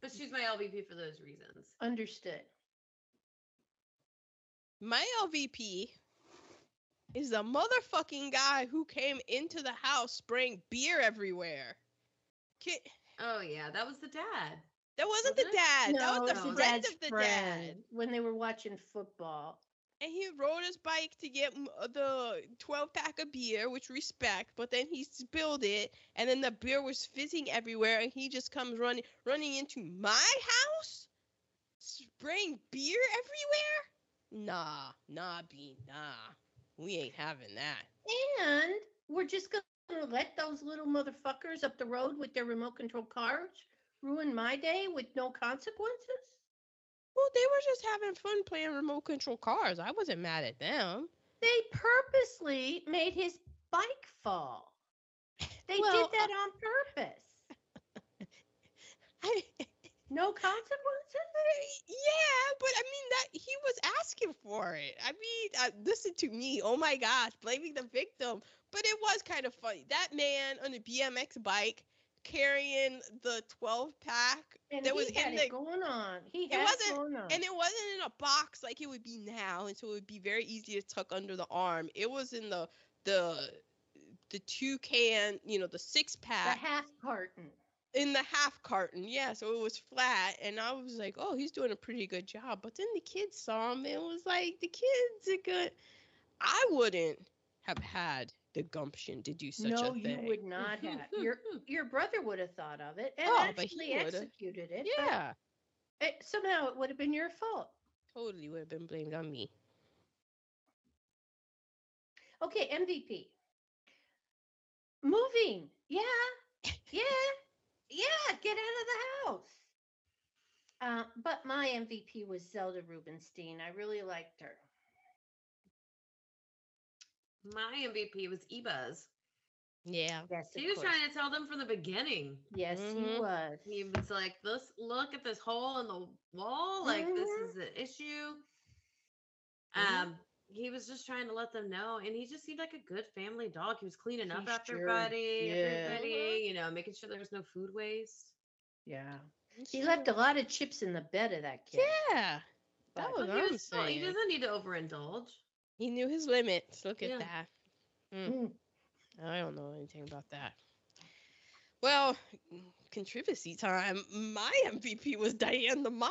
But she's my LVP for those reasons. Understood. My LVP is the motherfucking guy who came into the house spraying beer everywhere. Oh, yeah. That was the dad. That wasn't the dad. No, that was the friend of the dad. When they were watching football. And he rode his bike to get the 12-pack of beer, which respect, but then he spilled it, and then the beer was fizzing everywhere, and he just comes running into my house? Spraying beer everywhere? Nah. We ain't having that. And we're just going to let those little motherfuckers up the road with their remote control cars ruin my day with no consequences? Well, they were just having fun playing remote control cars. I wasn't mad at them. They purposely made his bike fall. They did that on purpose. No consequences? Yeah, but I mean, that he was asking for it. I mean, listen to me. Oh, my gosh, blaming the victim. But it was kind of funny. That man on a BMX bike carrying the 12-pack. And that was had in the, it going on. He had it going on. And it wasn't in a box like it would be now, and so it would be very easy to tuck under the arm. It was in the two-can, you know, the 6-pack. The half carton. In the half carton, yeah, so it was flat, and I was like, oh, he's doing a pretty good job. But then the kids saw him and was like, the kids are good. I wouldn't have had the gumption to do such a thing. No, you would not have. Your brother would have thought of it and actually executed it. Yeah. But somehow it would have been your fault. Totally would have been blamed on me. Okay, MVP. Moving. Yeah. Yeah. Yeah, get out of the house. But my MVP was Zelda Rubinstein. I really liked her. My MVP was E-Buzz. Yeah. Yes, he was trying to tell them from the beginning. Yes, he was. He was like, let's look at this hole in the wall. Like, this is an issue. He was just trying to let them know, and he just seemed like a good family dog. He was cleaning up after everybody, you know, making sure there was no food waste. Yeah. He left a lot of chips in the bed of that kid. Yeah. That was awesome. He doesn't need to overindulge. He knew his limits. Look at that. I don't know anything about that. Well, controversy time. My MVP was Diane the mom.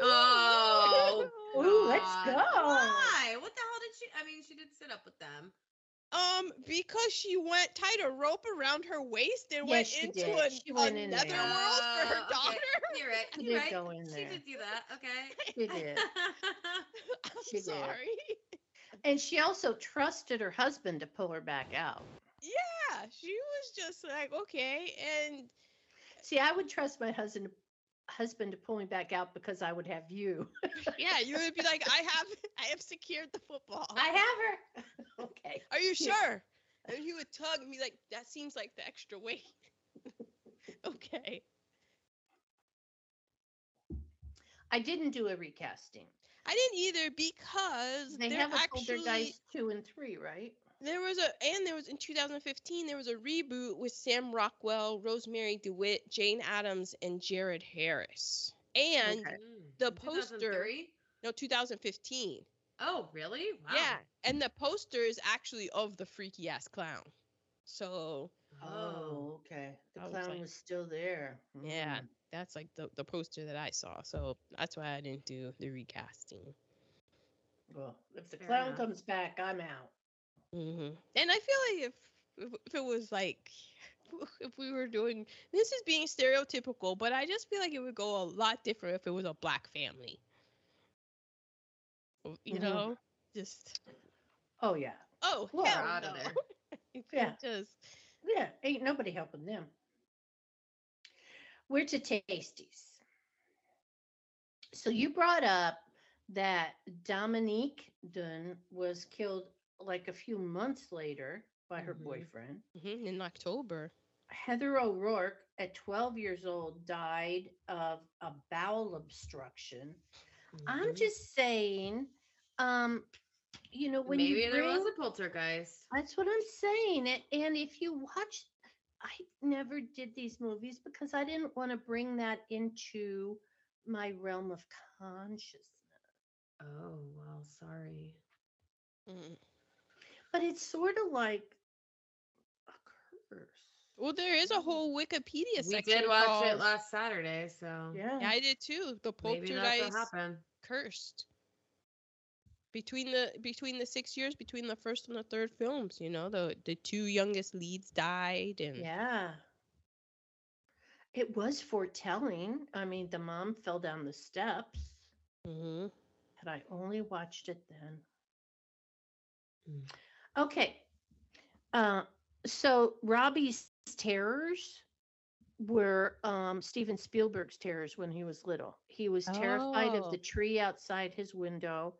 Oh, ooh, let's go. Why? What the hell did she? I mean, she did sit up with them. Because she tied a rope around her waist and went into another world for her daughter. Okay. You're right. You're right. Go in there. She did do that. Okay. She did. Sorry. And she also trusted her husband to pull her back out. Yeah, she was just like, okay, and... See, I would trust my husband to pull me back out because I would have you. Yeah, you would be like, I have secured the football. I have her. Okay. Are you sure? And he would tug me like, that seems like the extra weight. Okay. I didn't do a recasting. I didn't either because they have Poltergeist dice 2 and 3, right? There was in 2015, there was a reboot with Sam Rockwell, Rosemary DeWitt, Jane Addams, and Jared Harris. And the poster, 2015. Oh, really? Wow. Yeah. And the poster is actually of the freaky ass clown. So. Oh, okay. The clown was still there. Mm. Yeah. That's like the poster that I saw. So that's why I didn't do the recasting. Well, if the clown comes back, I'm out. Mm-hmm. And I feel like if it was like, if we were doing, this is being stereotypical, but I just feel like it would go a lot different if it was a black family. You know? Just. Oh, yeah. Oh, well, hell out of there. Ain't nobody helping them. We're to Tasties. So you brought up that Dominique Dunne was killed like a few months later by her boyfriend. Mm-hmm. In October. Heather O'Rourke, at 12 years old, died of a bowel obstruction. Mm-hmm. I'm just saying, you know, when there was a poltergeist. That's what I'm saying. And if you watch, I never did these movies because I didn't want to bring that into my realm of consciousness. Oh, well, sorry. Mm. But it's sort of like a curse. Well, there is a whole Wikipedia section. We did watch it last Saturday, so. Yeah, I did too. The Poltergeist cursed. Between the 6 years, between the first and the third films, you know, the two youngest leads died. And yeah. It was foretelling. I mean, the mom fell down the steps. Mm-hmm. Had I only watched it then. Mm. Okay, so Robbie's terrors were Steven Spielberg's terrors when he was little. He was terrified of the tree outside his window,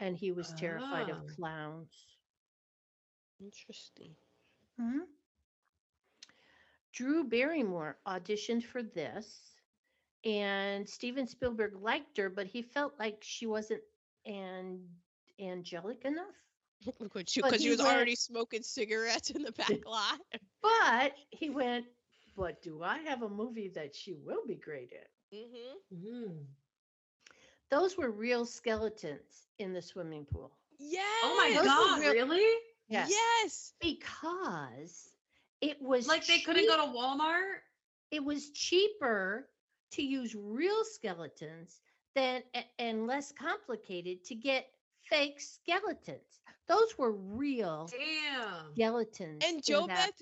and he was terrified of clowns. Interesting. Hmm. Drew Barrymore auditioned for this, And Steven Spielberg liked her, but he felt like she wasn't angelic enough. Because she was already smoking cigarettes in the back lot. But he went, but do I have a movie that she will be great in? Mm-hmm. Mm. Those were real skeletons in the swimming pool. Yes. Oh my God, really? Yes. Yes. Because it was like cheap. They couldn't go to Walmart. It was cheaper to use real skeletons than and less complicated to get fake skeletons. Those were real skeletons. And JoBeth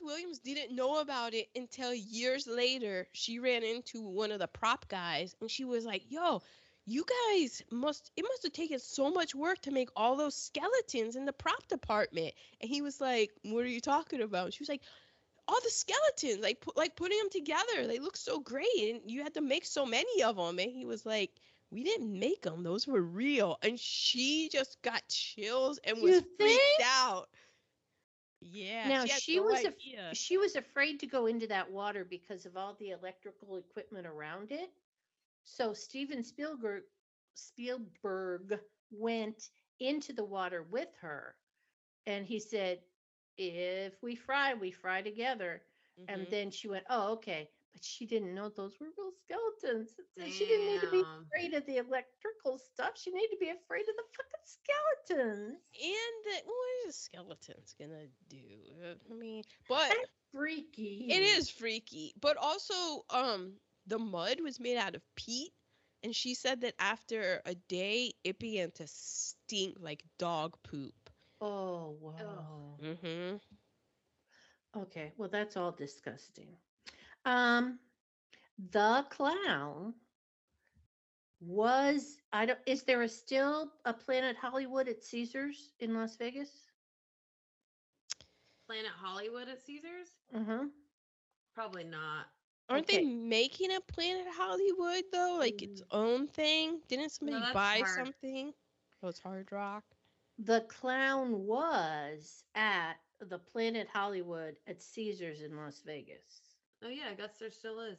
Williams didn't know about it until years later. She ran into one of the prop guys and she was like, yo, you guys must have taken so much work to make all those skeletons in the prop department. And he was like, what are you talking about? And she was like, all the skeletons, like putting them together. They look so great. And you had to make so many of them. And he was like, we didn't make them. Those were real. And she just got chills and was freaked out. Yeah. Now, she was afraid to go into that water because of all the electrical equipment around it. So Steven Spielberg went into the water with her. And he said, if we fry together. Mm-hmm. And then she went, oh, okay. But she didn't know those were real skeletons. Damn. She didn't need to be afraid of the electrical stuff. She needed to be afraid of the fucking skeletons. And what is a skeleton's gonna do? I mean, but that's freaky. It is freaky. But also, the mud was made out of peat, and she said that after a day, it began to stink like dog poop. Oh wow. Oh. Mm-hmm. Okay, well that's all disgusting. The clown was, is there still a Planet Hollywood at Caesars in Las Vegas? Planet Hollywood at Caesars? Mm-hmm. Probably not. Aren't they making a Planet Hollywood though? Like its own thing? Didn't somebody buy something? Oh, it's Hard Rock. The clown was at the Planet Hollywood at Caesars in Las Vegas. Oh, yeah, I guess there still is.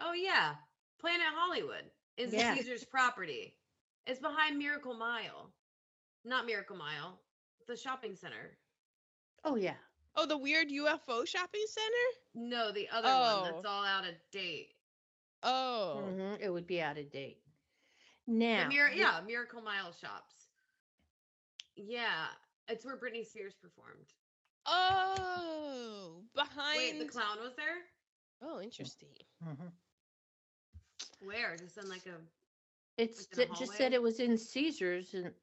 Oh, yeah. Planet Hollywood is Caesar's property. It's behind Miracle Mile. Not Miracle Mile. The shopping center. Oh, yeah. Oh, the weird UFO shopping center? No, the other one that's all out of date. Oh. Mm-hmm. It would be out of date. Now. Miracle Mile shops. Yeah. It's where Britney Spears performed. Oh, behind. Wait, the clown was there? Oh, interesting. Mm-hmm. Where? Just in like a. It's like it just said it was in Caesars and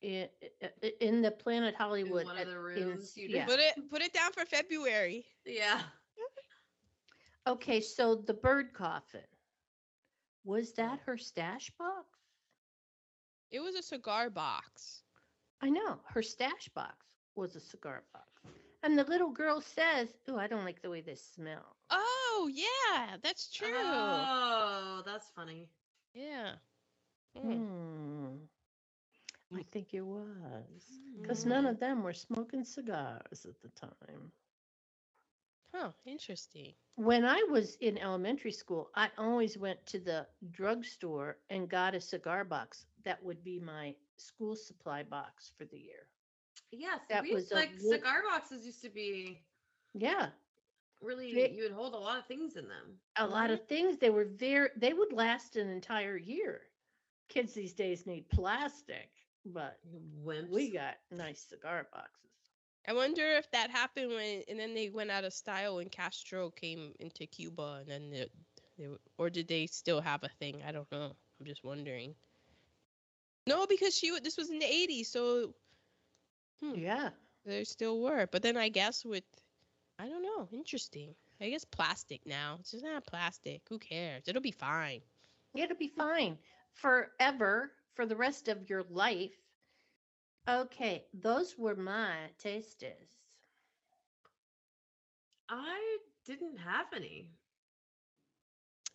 in the Planet Hollywood. In one of the rooms. Put it down for February. Yeah. Okay, so the bird coffin. Was that her stash box? It was a cigar box. I know, her stash box was a cigar box. And the little girl says, oh, I don't like the way this smells. Oh, yeah, that's true. Oh, that's funny. Yeah. Mm. I think it was. Because none of them were smoking cigars at the time. Huh, interesting. When I was in elementary school, I always went to the drugstore and got a cigar box. That would be my school supply box for the year. Yes, that was like cigar boxes used to be. Yeah, really, you would hold a lot of things in them. A lot of things. They were They would last an entire year. Kids these days need plastic, but we got nice cigar boxes. I wonder if that happened and then they went out of style when Castro came into Cuba, and then or did they still have a thing? I don't know. I'm just wondering. No, because this was in the 80s, so. Yeah. There still were. But then I guess I don't know. Interesting. I guess plastic now. It's just not plastic. Who cares? It'll be fine. It'll be fine forever for the rest of your life. Okay. Those were my taste tests. I didn't have any.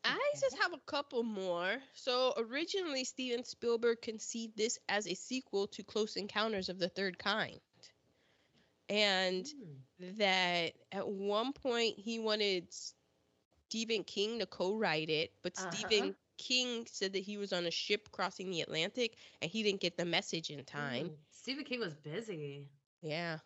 I just have a couple more. So originally, Steven Spielberg conceived this as a sequel to Close Encounters of the Third Kind. And that at one point he wanted Stephen King to co-write it, but Stephen King said that he was on a ship crossing the Atlantic and he didn't get the message in time. Stephen King was busy. Yeah.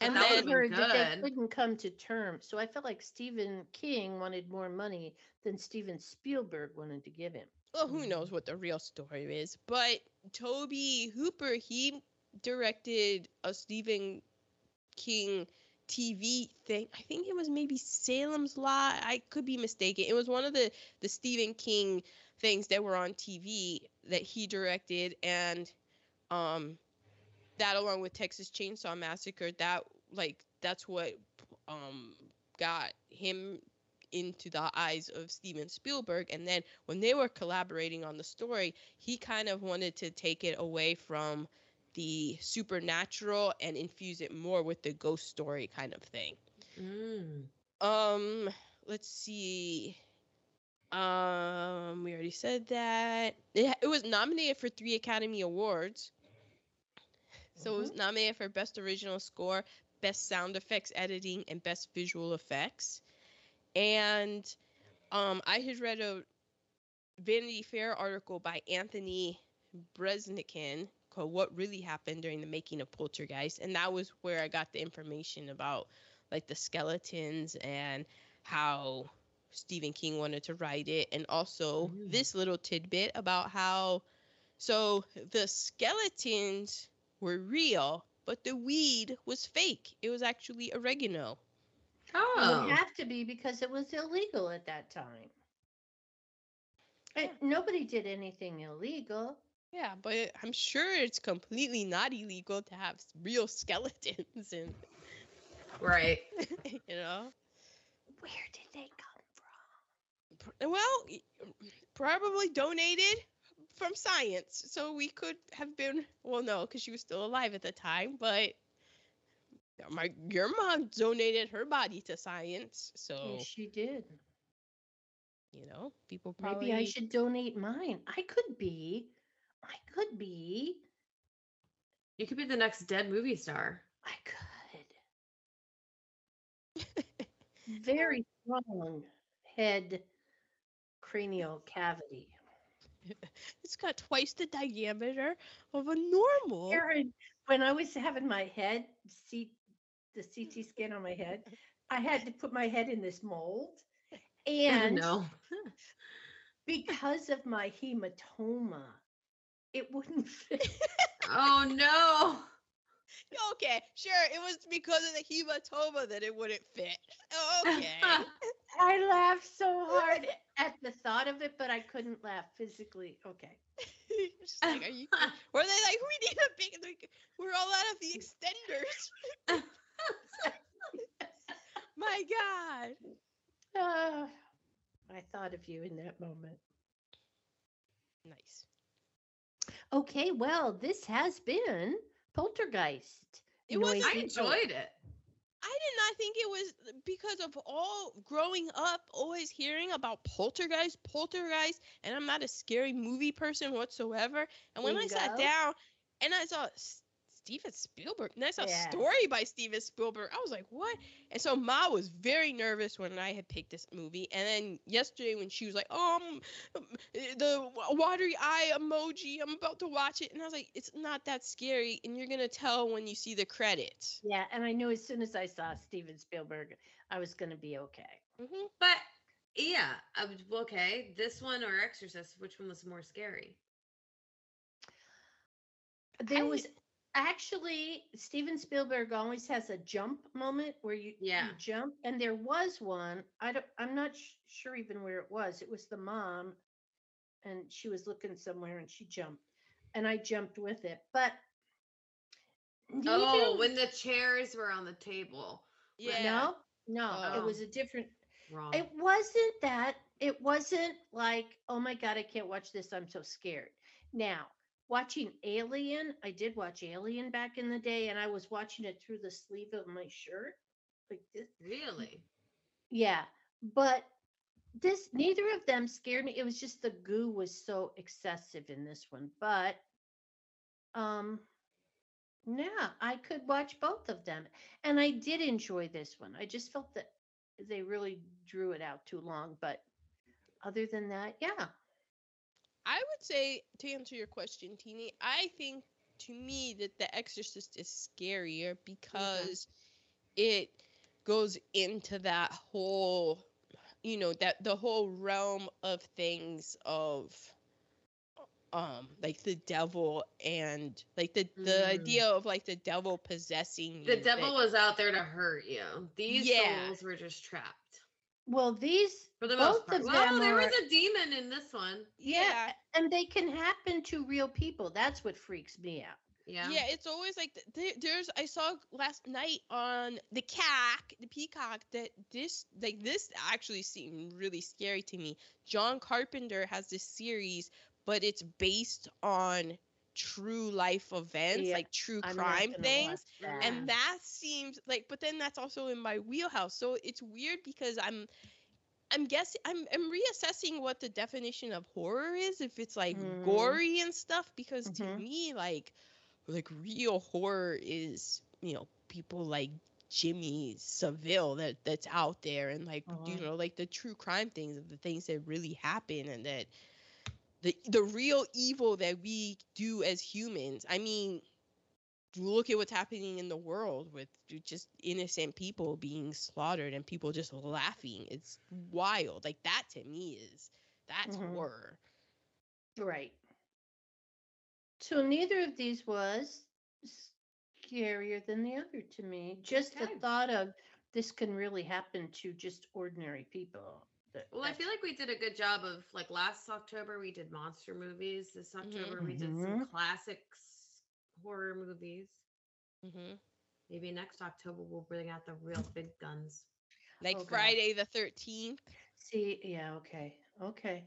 And I heard that they couldn't come to terms. So I felt like Stephen King wanted more money than Steven Spielberg wanted to give him. Well, who knows what the real story is. But Tobe Hooper, he directed a Stephen King TV thing. I think it was maybe Salem's Lot. I could be mistaken. It was one of the Stephen King things that were on TV that he directed. And that, along with Texas Chainsaw Massacre, that's what got him into the eyes of Steven Spielberg. And then when they were collaborating on the story, he kind of wanted to take it away from the supernatural and infuse it more with the ghost story kind of thing. Let's see. We already said that. It was nominated for 3 Academy Awards. So it was nominated for Best Original Score, Best Sound Effects Editing, and Best Visual Effects. And I had read a Vanity Fair article by Anthony Bresnikan called What Really Happened During the Making of Poltergeist. And that was where I got the information about the skeletons and how Stephen King wanted to write it. And also this little tidbit about how, so the skeletons were real, but the weed was fake. It was actually oregano. Oh. It would have to be because it was illegal at that time. Nobody did anything illegal. Yeah, but I'm sure it's completely not illegal to have real skeletons in. Right. You know? Where did they come from? Well, probably donated from science. So we could have been, well, no, because she was still alive at the time, but... your mom donated her body to science, so yes, she did. You know, people probably. Maybe I should donate mine. I could be. You could be the next dead movie star. I could. Very strong head, cranial cavity. It's got twice the diameter of a normal. Karen, when I was having my head the CT scan on my head, I had to put my head in this mold. And because of my hematoma, it wouldn't fit. Oh, no. Okay, sure. It was because of the hematoma that it wouldn't fit. Okay. I laughed so hard at the thought of it, but I couldn't laugh physically. Okay. Just like, were they like, we need a big, we're all out of the extenders. My God. I thought of you in that moment. Nice. Okay, well, this has been Poltergeist. I enjoyed it. I did not think it was, because of all growing up, always hearing about Poltergeist, and I'm not a scary movie person whatsoever. And when I sat down and I saw Steven Spielberg, and I saw a story by Steven Spielberg, I was like, what? And so Ma was very nervous when I had picked this movie. And then yesterday when she was like, the watery eye emoji, I'm about to watch it. And I was like, it's not that scary. And you're going to tell when you see the credits. Yeah. And I knew as soon as I saw Steven Spielberg, I was going to be okay. Mm-hmm. But yeah, okay. This one or Exorcist, which one was more scary? Actually, Steven Spielberg always has a jump moment where you jump, and there was one. I'm not sure even where it was. It was the mom, and she was looking somewhere, and she jumped, and I jumped with it. But when the chairs were on the table. Yeah. No, it was a different. Wrong. It wasn't that. It wasn't like, oh my God, I can't watch this. I'm so scared now. Watching Alien, I did watch Alien back in the day, and I was watching it through the sleeve of my shirt. Like this. Really? Yeah. But neither of them scared me. It was just the goo was so excessive in this one. But, I could watch both of them. And I did enjoy this one. I just felt that they really drew it out too long. But other than that, yeah. I would say, to answer your question, Teenie, I think, to me, that The Exorcist is scarier because it goes into that whole, you know, that the whole realm of things of, like the devil and like the idea of like the devil possessing you. The devil was out there to hurt you. These souls were just trapped. Well, these, for the both of them there was a demon in this one. Yeah, and they can happen to real people. That's what freaks me out. Yeah. Yeah, it's always like, there's, I saw last night on the CAC, the Peacock, that this, like, this actually seemed really scary to me. John Carpenter has this series, but it's based on true life events, like true crime things, and that seems like, but then that's also in my wheelhouse, so it's weird because I'm guessing I'm reassessing what the definition of horror is, if it's like gory and stuff, because to me, like real horror is, you know, people like Jimmy Savile that's out there, and like you know, like the true crime things, the things that really happen, and that the real evil that we do as humans. I mean, look at what's happening in the world with just innocent people being slaughtered and people just laughing. It's wild. Like, that to me is, that's horror. Right. So neither of these was scarier than the other to me. Just the thought of this can really happen to just ordinary people. Well, I feel like we did a good job of, like, last October we did monster movies. This October we did some classic horror movies. Maybe next October we'll bring out the real big guns. Like Friday the 13th. See, okay. The Conjuring.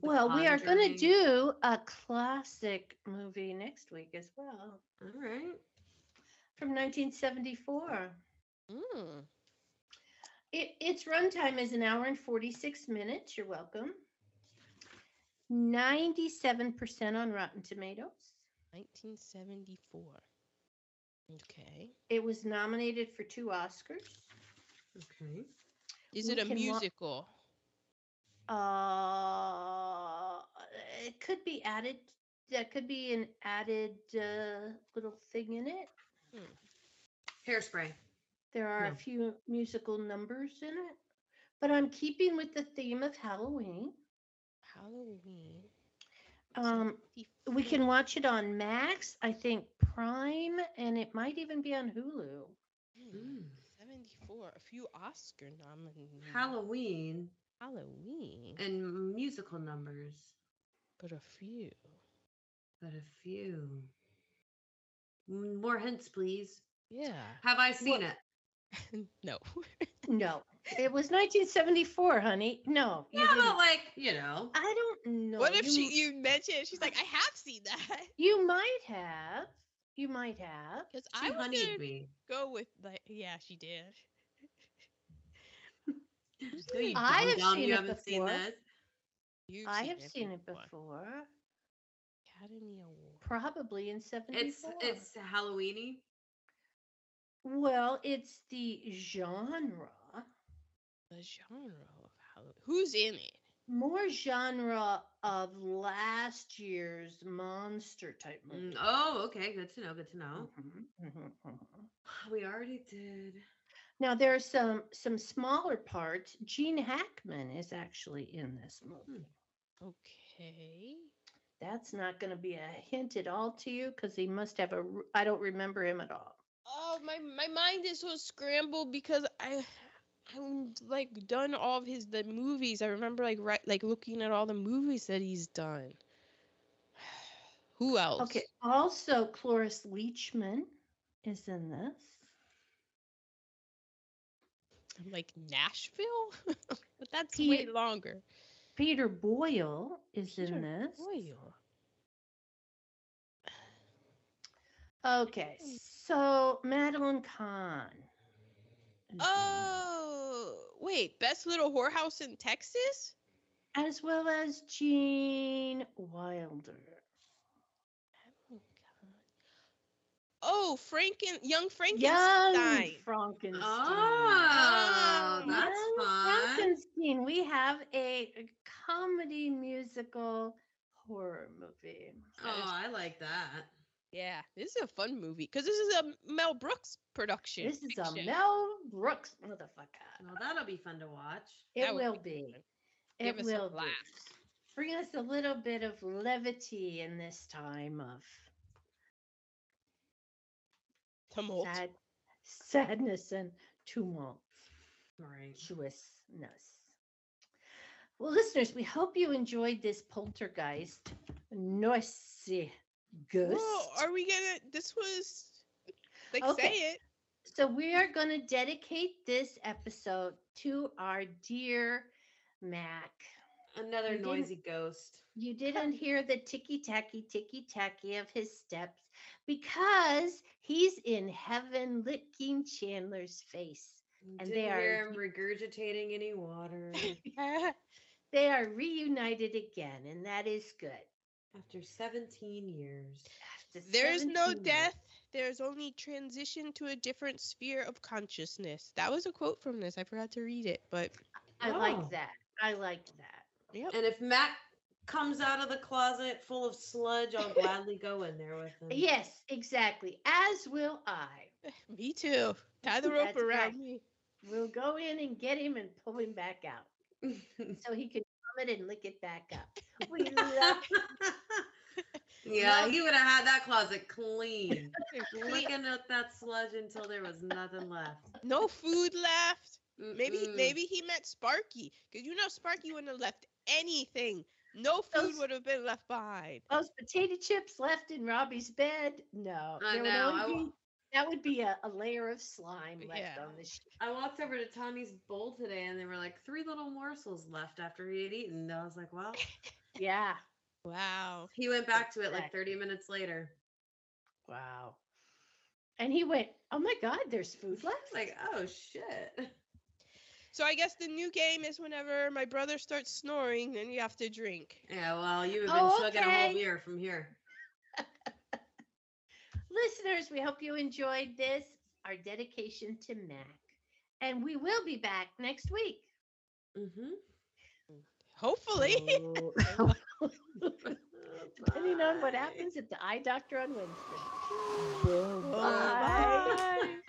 We are going to do a classic movie next week as well. All right. From 1974. Mm. Its runtime is an hour and 46 minutes. You're welcome. 97% on Rotten Tomatoes. 1974. Okay. It was nominated for 2 Oscars. Okay. Is it a musical? It could be added. That could be an added little thing in it. Hairspray. There are a few musical numbers in it, but I'm keeping with the theme of Halloween. Halloween. We can watch it on Max, I think Prime, and it might even be on Hulu. 74, a few Oscar nominees. Halloween. And musical numbers. But a few. More hints, please. Yeah. Have I seen it? No. No. It was 1974, honey. No. No, but like, you know. I don't know. What if you mentioned it? She's like, I have seen that. You might have. Because I was going to go with, like, yeah, she did. I have seen it before. I have seen it before. Academy Award. Probably in 74. It's Halloween-y. Well, it's the genre of Halloween. Who's in it? More genre of last year's monster type movie. Oh, okay. Good to know. We already did. Now, there are some smaller parts. Gene Hackman is actually in this movie. Okay. That's not going to be a hint at all to you because he must have I don't remember him at all. Oh, my mind is so scrambled because I'm like done all of the movies. I remember like looking at all the movies that he's done. Who else? Okay. Also, Cloris Leachman is in this. I'm like Nashville, but that's way longer. Peter Boyle is in this. Okay. So, Madeline Kahn. Oh, wait. Best Little Whorehouse in Texas? As well as Gene Wilder. Madeline Kahn. Oh, Oh, Young Frankenstein. Young Frankenstein. Oh, that's fun. Frankenstein. We have a comedy musical horror movie. Oh, I like that. Yeah, this is a fun movie because this is a Mel Brooks production. This is a Mel Brooks motherfucker. Well, that'll be fun to watch. It will be. It will be. Bring us a little bit of levity in this time of tumult, sadness, and tumult. Tumultuousness. Well, listeners, we hope you enjoyed this Poltergeist. Noisy. Ghost. Whoa, are we gonna? This was like, okay. Say it. So we are gonna dedicate this episode to our dear Mac. Another noisy ghost. You didn't hear the ticky tacky of his steps because he's in heaven licking Chandler's face, and didn't they hear him regurgitating any water. They are reunited again, and that is good. After 17 years. There's no death. There's only transition to a different sphere of consciousness. That was a quote from this. I forgot to read it, but I like that. I like that. Yep. And if Matt comes out of the closet full of sludge, I'll gladly go in there with him. Yes, exactly. As will I. Me too. Tie the rope around me. We'll go in and get him and pull him back out. So he can it and lick it back up. We love he would have had that closet clean. Licking up that sludge until there was nothing left. No food left. Mm-mm. Maybe he meant Sparky, because Sparky wouldn't have left anything. No food would have been left behind. Those potato chips left in Robbie's bed. No, that would be a layer of slime left on the sheet. I walked over to Tommy's bowl today, and there were like 3 little morsels left after he had eaten. I was like, well. Yeah. Wow. He went back to it like 30 minutes later. Wow. And he went, oh, my God, there's food left. Like, oh, shit. So I guess the new game is whenever my brother starts snoring, then you have to drink. Yeah, well, you have been chugging a whole beer from here. Listeners, we hope you enjoyed this, our dedication to Mac. And we will be back next week. Mm-hmm. Hopefully. Depending on what happens at the eye doctor on Wednesday. Bye. Bye.